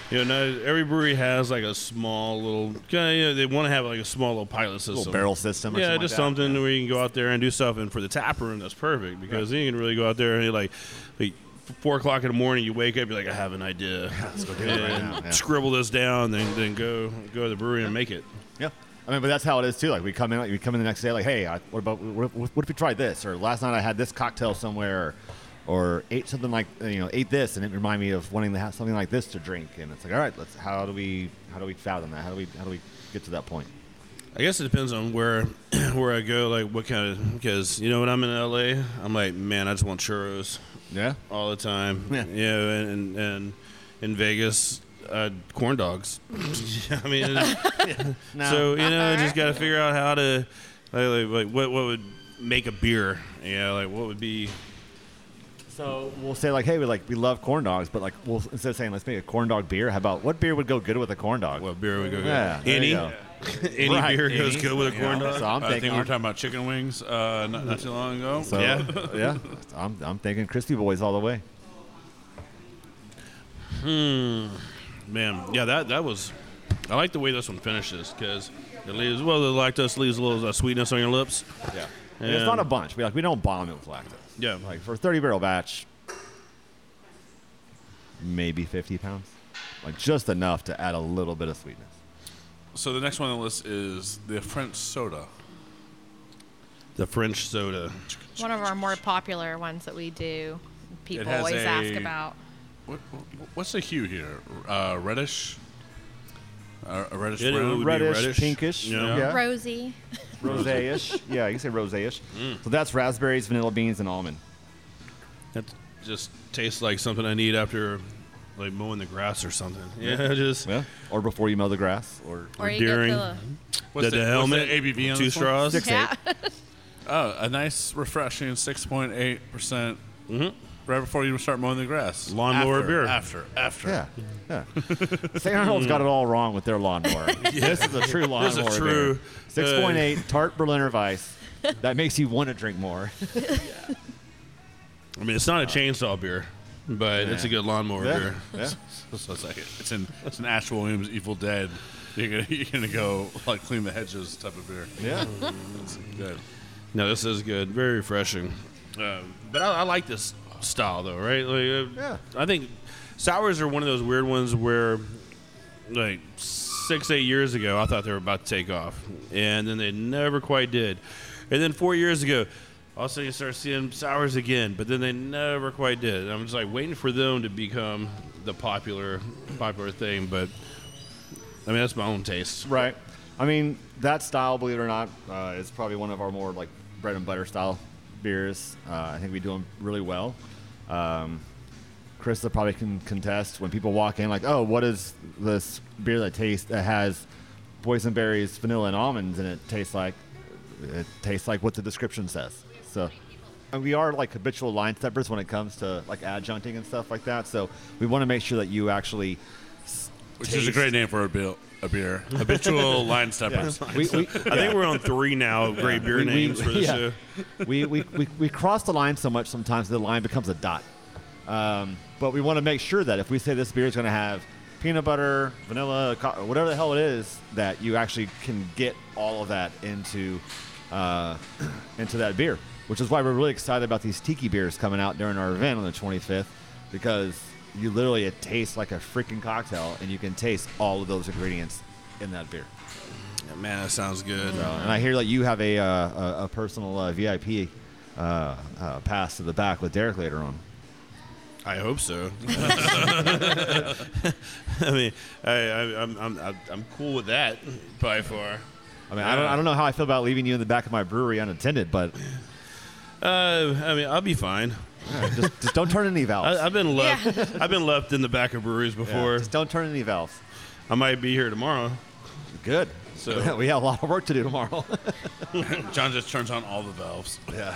you know, not every brewery has like a small little. You know, they want to have like a small little pilot system, a little barrel system, or yeah, something just like something yeah. where you can go out there and do stuff. And for the tap room, that's perfect because right. then you can really go out there and you're like. like Four o'clock in the morning, you wake up. You're like, I have an idea. Let's go do it right now. Yeah. Scribble this down, then then go go to the brewery yeah. and make it. Yeah, I mean, but that's how it is too. Like we come in, like, we come in the next day, like, hey, I, what about what, what if we tried this? Or last night I had this cocktail somewhere, or, or ate something like you know ate this, and it reminded me of wanting to have something like this to drink. And it's like, all right, let's how do we how do we fathom that? How do we how do we get to that point? I guess it depends on where where I go, like what kind of, because you know when I'm in L A, I'm like, man, I just want churros. Yeah, all the time. Yeah, you know, and, and and in Vegas, uh, corn dogs. I mean, yeah. no. so you know, just gotta figure out how to like, like, like what what would make a beer. Yeah, you know, like what would be. So we'll say like, hey, we like we love corn dogs, but like we'll instead of saying let's make a corn dog beer, how about what beer would go good with a corn dog? What beer would go good? Yeah, any. Go. Any right. beer goes Any, good with a corn yeah. dog. So I'm uh, thinking I think we were talking about chicken wings uh, not, not too long ago. So, yeah, yeah. I'm I'm thinking Crispy Boys all the way. Hmm, man. Yeah, that that was. I like the way this one finishes because it leaves well the lactose leaves a little uh, sweetness on your lips. Yeah, and it's not a bunch. We like we don't bomb it with lactose. Yeah, like for a thirty barrel batch, maybe fifty pounds, like just enough to add a little bit of sweetness. So the next one on the list is the French soda. The French soda. One of our more popular ones that we do. People always a, ask about. What, what's the hue here? Uh, reddish? Uh, a reddish it brown? Would reddish, be reddish, pinkish. Yeah. Yeah. Rosy. Rosé-ish. Yeah, you can say rosé-ish. Mm. So that's raspberries, vanilla beans, and almond. That just tastes like something I need after... Like mowing the grass or something. Yeah, just. Yeah. Or before you mow the grass. Or, or, or during. The, what's the, the helmet? What's the A B V on two straws? Six, yeah. eight. Oh, a nice, refreshing six point eight percent mm-hmm. right before you start mowing the grass. Lawnmower after, beer. After, after. Yeah. yeah. Saint Arnold's got it all wrong with their lawnmower. yeah. This is a true lawnmower. This is a true. Beer. six point eight, uh, tart Berliner Weiss. That makes you want to drink more. yeah. I mean, it's not a chainsaw beer. But yeah. it's a good lawnmower yeah. beer. Yeah. So it's like it's an it's an Ash Williams Evil Dead. You're gonna you're gonna go like clean the hedges type of beer. Yeah, it's good. No, this is good. Very refreshing. Uh, but I, I like this style, though, right? Like, uh, yeah. I think sours are one of those weird ones where, like, six, eight years ago, I thought they were about to take off. And then they never quite did. And then four years ago, all of a sudden you start seeing sours again. But then they never quite did. And I'm just, like, waiting for them to become the popular popular thing. But, I mean, that's my own taste. Right. I mean, that style, believe it or not, uh, is probably one of our more, like, bread and butter style beers. Uh, I think we do them really well. Um, Krista probably can contest when people walk in like, oh, what is this beer that tastes that has boysenberries, vanilla, and almonds, and it tastes like it tastes like what the description says. So, and we are like habitual line steppers when it comes to like adjuncting and stuff like that. So we want to make sure that you actually, which taste. Is a great name for a beer. A beer. Habitual line steppers. Yeah. We, we, I yeah. think we're on three now, great beer we, names we, for this yeah. show. We, we, we, we cross the line so much sometimes the line becomes a dot. Um, but we want to make sure that if we say this beer is going to have peanut butter, vanilla, co- whatever the hell it is, that you actually can get all of that into uh, into that beer, which is why we're really excited about these tiki beers coming out during our event on the twenty-fifth, because you literally, it tastes like a freaking cocktail, and you can taste all of those ingredients in that beer. Yeah, man, that sounds good. So, and I hear that like, you have a uh, a, a personal uh, V I P uh, uh, pass to the back with Derek later on. I hope so. I mean, I, I, I'm I'm I'm cool with that by far. I mean, I don't I don't know how I feel about leaving you in the back of my brewery unattended, but uh, I mean, I'll be fine. Right, just, just don't turn any valves. I, I've been left. Yeah. I've been left in the back of breweries before. Yeah, just don't turn any valves. I might be here tomorrow. Good. So we have a lot of work to do tomorrow. John just turns on all the valves. Yeah.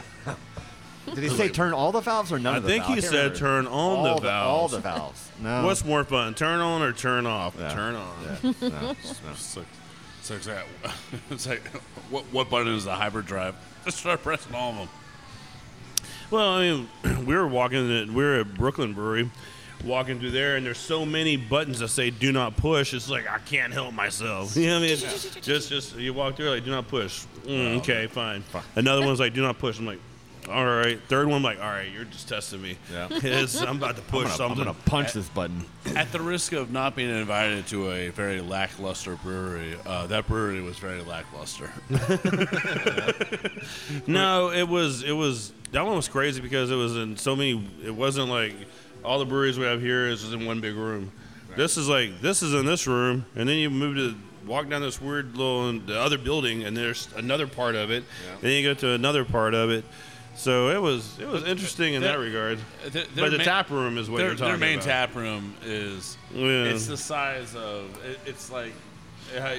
Did he say turn all the valves or none I of the valves? I think he said remember. turn on all the valves. The, all the valves. No. What's more fun, turn on or turn off? Yeah. Turn on. Yeah. No. No. So, so it's, like, it's like, what what button is the hyperdrive? Just start pressing all of them. Well, I mean, we were walking, the, we were at Brooklyn Brewery, walking through there, and there's so many buttons that say do not push. It's like, I can't help myself. You know what I mean? just, just, you walk through, like, do not push. Mm, okay, fine. Another one's like, do not push. I'm like, all right. Third one, I'm like, all right, you're just testing me. Yeah. I'm about to push I'm gonna, something. I'm going to punch at, this button. At the risk of not being invited to a very lackluster brewery, uh, that brewery was very lackluster. No, it was, it was. That one was crazy because it was in so many. It wasn't like all the breweries we have here is just in one big room. Right. This is like this is in this room, and then you move to walk down this weird little the other building, and there's another part of it. Yeah. Then you go to another part of it. So it was it was interesting in their, that regard. Their, their but the main, tap room is what their, you're talking about. Their main about. tap room is yeah. it's the size of it, it's like uh,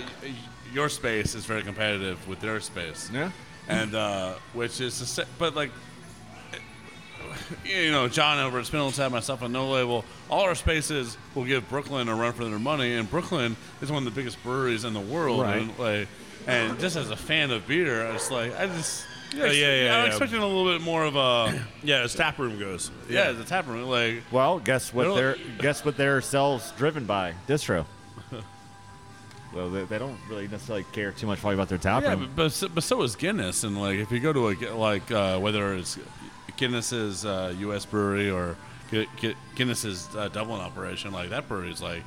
your space is very competitive with their space. Yeah, and uh, which is a, but like. You know, John over at Spindle Tap, myself on No Label, all our spaces will give Brooklyn a run for their money, and Brooklyn is one of the biggest breweries in the world. Right. And, like, and just as a fan of beer, I just like I just yeah, uh, yeah, yeah, yeah I'm yeah. expecting a little bit more of a yeah as tap room goes yeah, yeah as a tap room like well guess what they're guess what they're selves driven by distro. Well, they, they don't really necessarily care too much probably about their tap yeah, room. Yeah, but, but, so, but so is Guinness, and like if you go to a like uh, whether it's Guinness's uh, U S brewery or Guinness's uh, Dublin operation, like that brewery's like,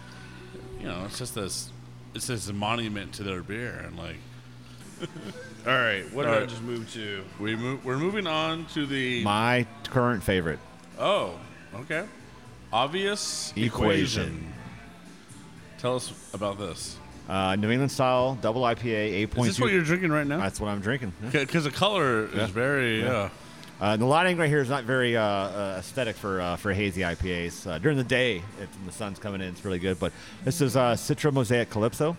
you know, it's just this, it's just a monument to their beer, and like. All right, what did I just move to? We move. We're moving on to the my current favorite. Oh, okay. Obvious equation. equation. Tell us about this. Uh, New England style double I P A, eight point two. Is this what you're drinking right now? That's what I'm drinking. Because yeah. the color yeah. is very. Yeah. Uh, Uh, the lighting right here is not very uh, uh, aesthetic for uh, for hazy I P As. Uh, during the day, if the sun's coming in, it's really good. But this is uh, Citra Mosaic Calypso,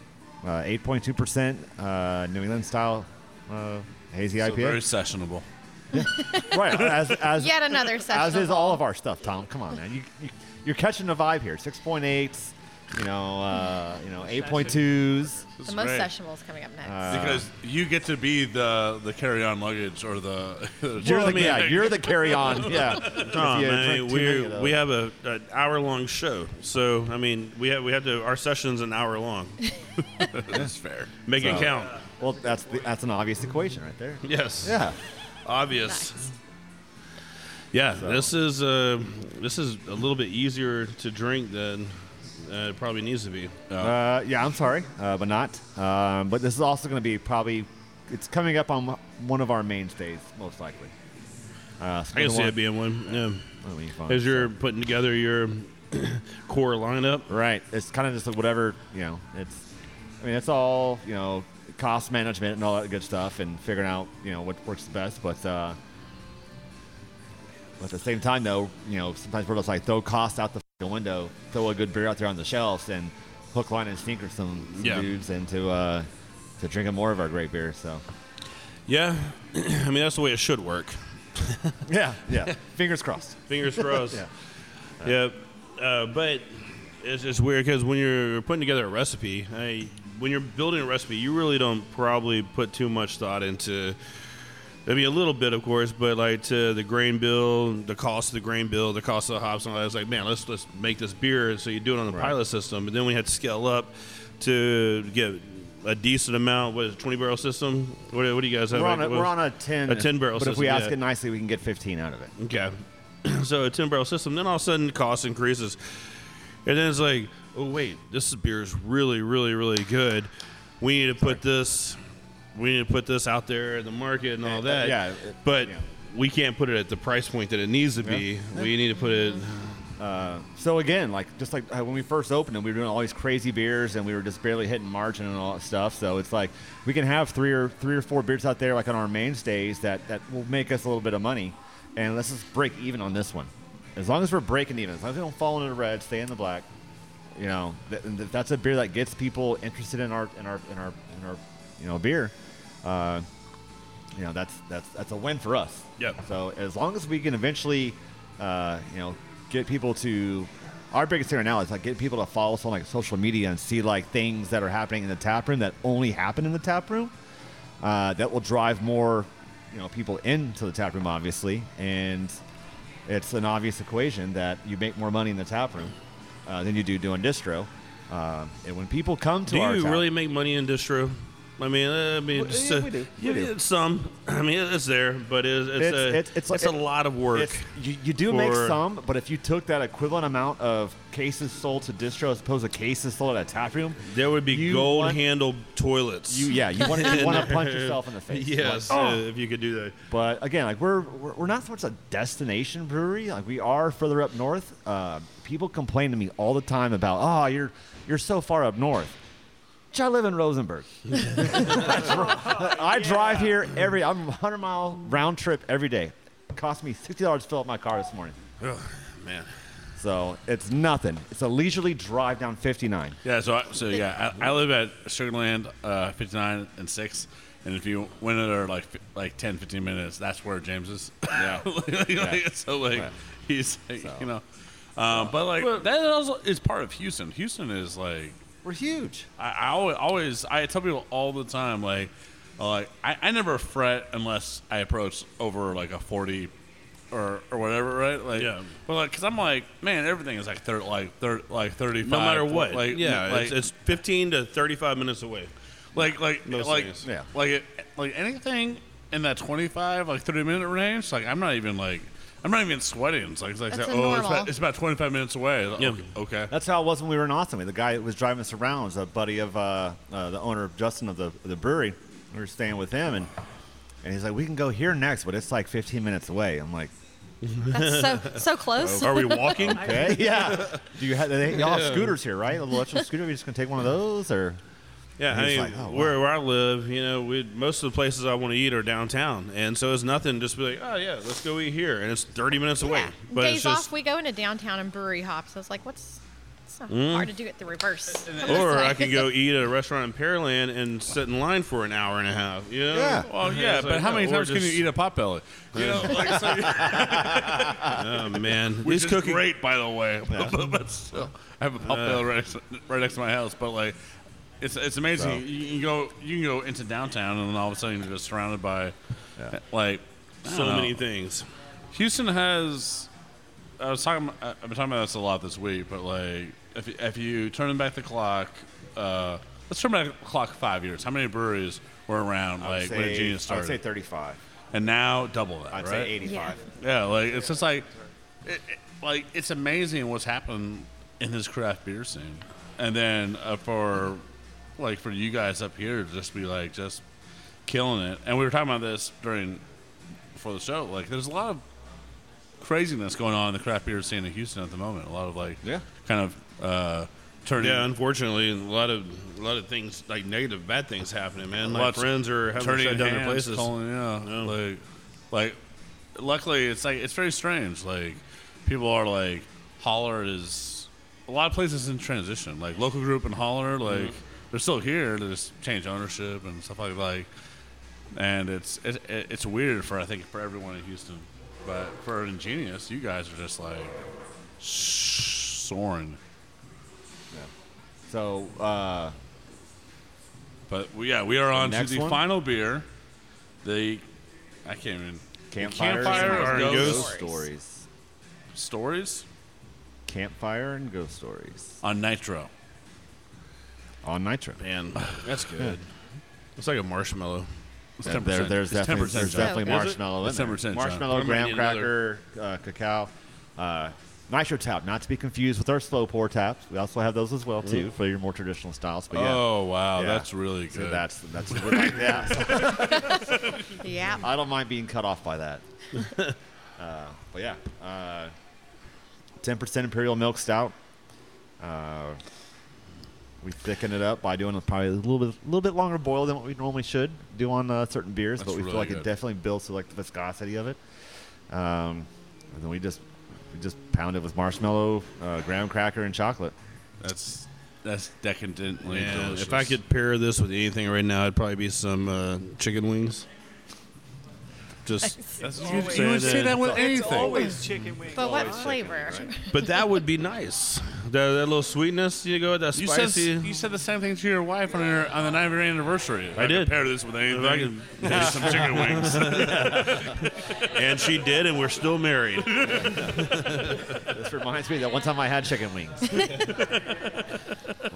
uh, eight point two percent uh, New England style uh, hazy so I P A. Very sessionable. Yeah. Right. As, as, Yet another sessionable. As is all of our stuff, Tom. Come on, man. You, you, you're catching the vibe here. six point eight. You know, uh, you know, eight point twos. The most great. Sessionables coming up next. Uh, because you get to be the, the carry-on luggage or the. the you're the, yeah, you're the carry-on. Yeah. Tom, I mean, we we have a an hour-long show, so I mean, we have we have to our session's an hour long. That's fair. Make so, it count. Uh, well, that's the, that's an obvious equation right there. Yes. Yeah. Obvious. Nice. Yeah, so. this is uh, this is a little bit easier to drink than uh, it probably needs to be. Oh. Uh, yeah, I'm sorry, uh, but not. Um, but this is also going to be probably it's coming up on one of our mainstays, most likely. Uh, I can see it being one. Yeah. That'll be fun, As you're so. putting together your core lineup, right? It's kind of just like whatever you know. It's, I mean, it's all you know, cost management and all that good stuff, and figuring out you know what works the best. But uh, at the same time, though, you know, sometimes we're just like throw costs out the f- window, throw a good beer out there on the shelves, and hook, line, and sinker some, some yeah. dudes into uh, to drinking more of our great beer. So, yeah, I mean that's the way it should work. yeah, yeah. Fingers crossed. Fingers crossed. yeah. Yep. Yeah. Uh, but it's just weird because when you're putting together a recipe, I, when you're building a recipe, you really don't probably put too much thought into. I mean, a little bit, of course, but like to the grain bill, the cost of the grain bill, the cost of the hops, and all that. It's like, man, let's let's make this beer. So you do it on the right. pilot system, but then we had to scale up to get. A decent amount. What is it, twenty barrel system? What, what do you guys have? We're on a, we're on a ten. A ten barrel system. But if we ask yeah. it nicely, we can get fifteen out of it. Okay. So a ten barrel system. Then all of a sudden, cost increases, and then it's like, oh wait, this beer is really, really, really good. We need to put Sorry. this. We need to put this out there in the market and all that. Yeah. But yeah. we can't put it at the price point that it needs to be. Yeah. We need to put it. Uh, so again, like just like when we first opened, and we were doing all these crazy beers, and we were just barely hitting margin and all that stuff. So it's like we can have three or three or four beers out there, like on our mainstays, that, that will make us a little bit of money. And let's just break even on this one. As long as we're breaking even, as long as we don't fall into the red, stay in the black. You know, th- th- that's a beer that gets people interested in our in our in our in our you know beer. Uh, you know, that's that's that's a win for us. Yeah. So as long as we can eventually, uh, you know. get people to our biggest thing right now is like get people to follow us on like social media and see like things that are happening in the tap room that only happen in the tap room. Uh, that will drive more, you know, people into the tap room obviously, and it's an obvious equation that you make more money in the tap room uh, than you do doing distro. Uh, and when people come to do our, do you tap really room, make money in distro? I mean, I mean, well, just, yeah, uh, we do. We do. Some. I mean, it's there, but it's it's it's, a, it's, it's, like, it's a lot of work. You, you do make some, but if you took that equivalent amount of cases sold to distro as opposed to cases sold at a tap room, there would be gold handle toilets. You, yeah, you want to you want to punch yourself in the face. Yes, like, oh. uh, if you could do that. But again, like we're we're, we're not so much a destination brewery. Like we are further up north. Uh, people complain to me all the time about, oh, you're you're so far up north. I live in Rosenberg. I drive here every. I'm a hundred mile round trip every day. It cost me sixty dollars to fill up my car this morning. Oh man! So it's nothing. It's a leisurely drive down fifty-nine. Yeah. So I, so yeah, I, I live at Sugarland, uh, fifty-nine and six. And if you went there like like ten, fifteen minutes, that's where James is. Yeah. like, like, yeah. So like yeah. he's like, so. you know, um, so. but like well, that also is part of Houston. Houston is like. We're huge. I, I always, always, I tell people all the time, like, like I, I never fret unless I approach over like a forty, or or whatever, right? Like, yeah. But like, cause I'm like, man, everything is like third, like third, like thirty-five. No matter what, like, yeah, like, it's, it's fifteen to thirty-five minutes away. Like, like, no like, serious. yeah, like, it, like anything in that twenty-five, like thirty minute range. Like, I'm not even like. I'm not even sweating. It's like, it's like that, oh, it's about, it's about twenty-five minutes away. Like, yeah. okay, okay. That's how it was when we were in Austin. The guy that was driving us around was a buddy of uh, uh, the owner, of Justin, of the the brewery. We were staying with him, and and he's like, we can go here next, but it's like fifteen minutes away. I'm like, that's so so close. Are we walking? okay. Yeah. Do you have they, y'all have scooters here, right? A little electric scooter. Are we just gonna take one of those, or? Yeah, I mean, like, oh, wow. where, where I live, you know, we, most of the places I want to eat are downtown. And so it's nothing just be like, oh, yeah, let's go eat here. And it's thirty minutes yeah. away. But Days it's off, just, we go into downtown and brewery hop. So it's like, what's it's not mm. hard to do it the reverse. Or I can go eat at a restaurant in Pearland and sit in line for an hour and a half. You know? Yeah. Well, yeah, but like, how many times just, can you eat a potbelly? You know, like, so oh, man. Which is cooking. great, by the way. Yeah. but, but still, I have a potbelly uh, right, right next to my house. But, like, It's it's amazing. So. You can go you can go into downtown and then all of a sudden you're just surrounded by, yeah. like, so know. many things. Houston has. I was talking. I've been talking about this a lot this week, but like, if if you turn back the clock, uh, let's turn back the clock five years. How many breweries were around I like say, when Ingenious started? I'd say thirty-five. and now double that. I'd right? say eighty-five. Yeah. yeah, like it's just like, it, it, like it's amazing what's happened in this craft beer scene, and then uh, for, like for you guys up here to just be like just killing it. And we were talking about this during before the show. Like, there's a lot of craziness going on in the craft beer scene in Houston at the moment. A lot of like, yeah, kind of. Uh, Turning. Yeah, unfortunately, a lot of a lot of things like negative, bad things happening. Man, my friends are having shut down their places. Calling, yeah, yeah. Like, like, luckily, it's like it's very strange. Like, people are like, Holler is a lot of places in transition. Like Local Group and Holler, like mm-hmm. they're still here. They just change ownership and stuff like that. Like, and it's it, it, it's weird for I think for everyone in Houston, but for Ingenious, you guys are just like soaring. So, uh, but we, yeah, we are on to the one? final beer. The I can't even campfire, campfire and ghost, ghost, ghost stories. Stories. Campfire and ghost stories on Nitro. On Nitro, man, that's good. It's like a marshmallow. It's yeah, there, there's it's definitely, there's definitely oh, marshmallow. It's ten percent. Marshmallow, graham cracker, uh, cacao. Uh, Nitro Tap, not to be confused with our slow pour taps. We also have those as well, too, for your more traditional styles. But yeah. Oh, wow. Yeah. That's really good. So that's, that's what I, yeah. yeah. I don't mind being cut off by that. Uh, but, yeah. Uh, ten percent Imperial Milk Stout. Uh, we thicken it up by doing probably a little bit little bit longer boil than what we normally should do on uh, certain beers. That's but we really feel like good. It definitely builds to like the viscosity of it. Um, and then we just... just pound it with marshmallow, uh, graham cracker, and chocolate. That's that's decadently yeah, delicious. If I could pair this with anything right now, it'd probably be some uh, chicken wings. Just that's you would say, say that with it's anything. It's always chicken wings. But what flavor? Chicken, right? But that would be nice. That, that little sweetness you go with, that you spicy. Said, you said the same thing to your wife on, her, on the night of your anniversary. I, I did. Pair this with anything. I could pair some chicken wings. And she did, and we're still married. This reminds me that one time I had chicken wings. my,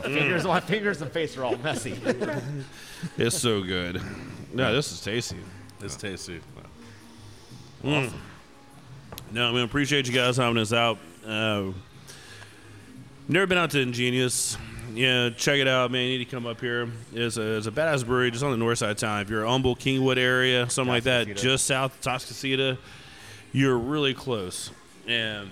fingers, mm. my fingers and face are all messy. It's so good. No, this is tasty. It's yeah. tasty. Awesome. Mm. No, I mean, appreciate you guys having us out. Uh, never been out to Ingenious. Yeah, check it out, man. You need to come up here. It's a, it's a badass brewery just on the north side of town. If you're Humble, Kingwood area, something like that, just south of Toscasita, you're really close. And,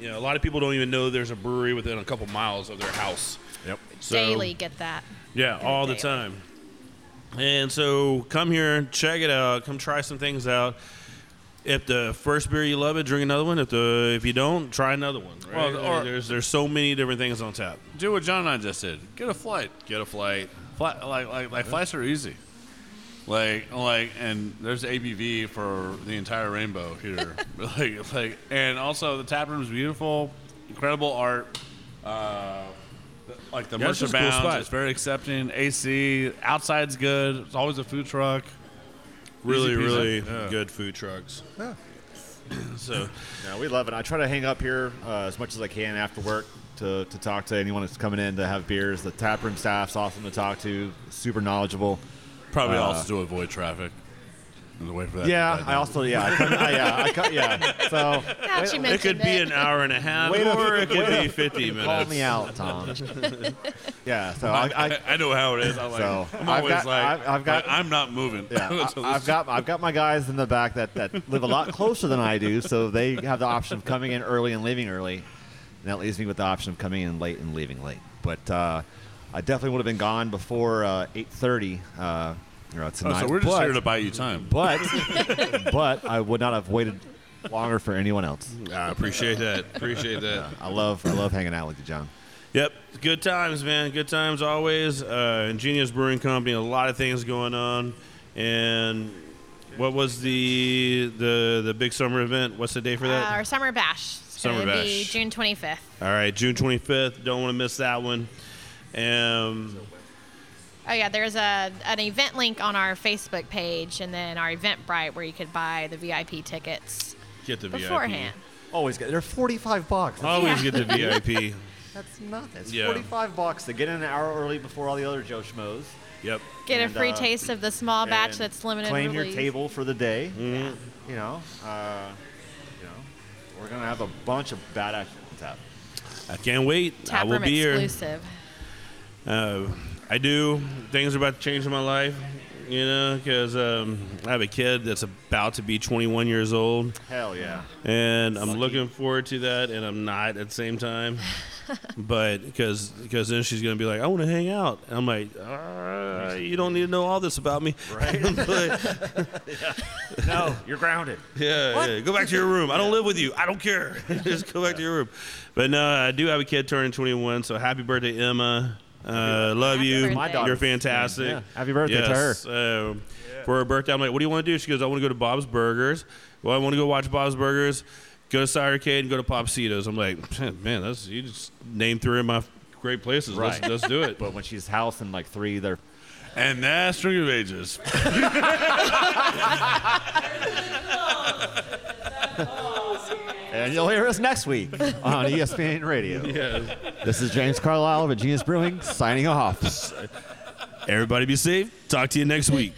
you know, a lot of people don't even know there's a brewery within a couple miles of their house. Yep. So, daily get that. Yeah, get all the time. And so come here, check it out. Come try some things out. If the first beer you love it, drink another one. If the if you don't, try another one. Right? Well, or, there's there's so many different things on tap. Do what John and I just did. Get a flight. Get a flight. Flight like like, like yeah. flights are easy. Like like and there's A B V for the entire rainbow here. like like and also the tap room is beautiful, incredible art. Uh, like the yeah, Mercer Bounds, cool it's very accepting. A C outside's good. It's always a food truck. Really, really yeah. good food trucks. Yeah. So, no, we love it. I try to hang up here uh, as much as I can after work to, to talk to anyone that's coming in to have beers. The taproom staff's awesome to talk to, super knowledgeable. Probably uh, also to avoid traffic. The way for that. Yeah, I also yeah, I, I, yeah, I cut yeah. So wait, it could it. be an hour and a half, wait or it could be fifty minutes. Call me out, Tom. yeah, so I I, I I know how it is. I'm like, so I'm always I've got, like, I've got, I'm not moving. Yeah, I, I've got I've got my guys in the back that, that live a lot closer than I do, so they have the option of coming in early and leaving early, and that leaves me with the option of coming in late and leaving late. But uh, I definitely would have been gone before uh, eight thirty. Uh, Oh, so we're just but, here to buy you time. But but I would not have waited longer for anyone else. I appreciate that. Appreciate that. Yeah, I love I love hanging out with you, John. Yep. Good times, man. Good times always. Uh, Ingenious Brewing Company, a lot of things going on. And what was the the, the big summer event? What's the day for that? Uh, our Summer Bash. It's summer Bash. Be June twenty-fifth. All right, June twenty-fifth. Don't want to miss that one. Um Oh, yeah, there's a an event link on our Facebook page and then our Eventbrite where you could buy the V I P tickets. Get the beforehand. V I P. Always get. They're forty-five bucks. Always yeah. get the V I P. That's nothing. It's yeah. forty-five bucks to get in an hour early before all the other Joe Schmoes. Yep. Get and, a free uh, taste of the small batch that's limited claim release. Claim your table for the day. Mm-hmm. Yeah. You know, uh, you know, we're going to have a bunch of bad action tap. I can't wait. Tap I will be exclusive. Here. Uh, I do. Things are about to change in my life, you know, because um, I have a kid that's about to be twenty-one years old. Hell yeah. And I'm Lucky. looking forward to that, and I'm not at the same time. But because because then she's going to be like, I want to hang out. And I'm like, uh, you don't need to know all this about me. Right. But, yeah. No, you're grounded. Yeah, yeah. Go back to your room. I don't live with you. I don't care. Just go back yeah. to your room. But no, I do have a kid turning twenty-one, so happy birthday, Emma. Uh, love Happy you. Birthday. My daughter. You're fantastic. Yeah. Happy birthday yes. to her. So, yeah. For her birthday, I'm like, what do you want to do? She goes, I want to go to Bob's Burgers. Well, I want to go watch Bob's Burgers, go to Cider Arcade, and go to Popsitos. I'm like, man, that's you just named three of my great places. Right. Let's, let's do it. But when she's house in like three, they're. And that's Drink of Ages. And you'll hear us next week on E S P N Radio. Yes. This is James Carlisle of Ingenious Brewing signing off. Everybody be safe. Talk to you next week.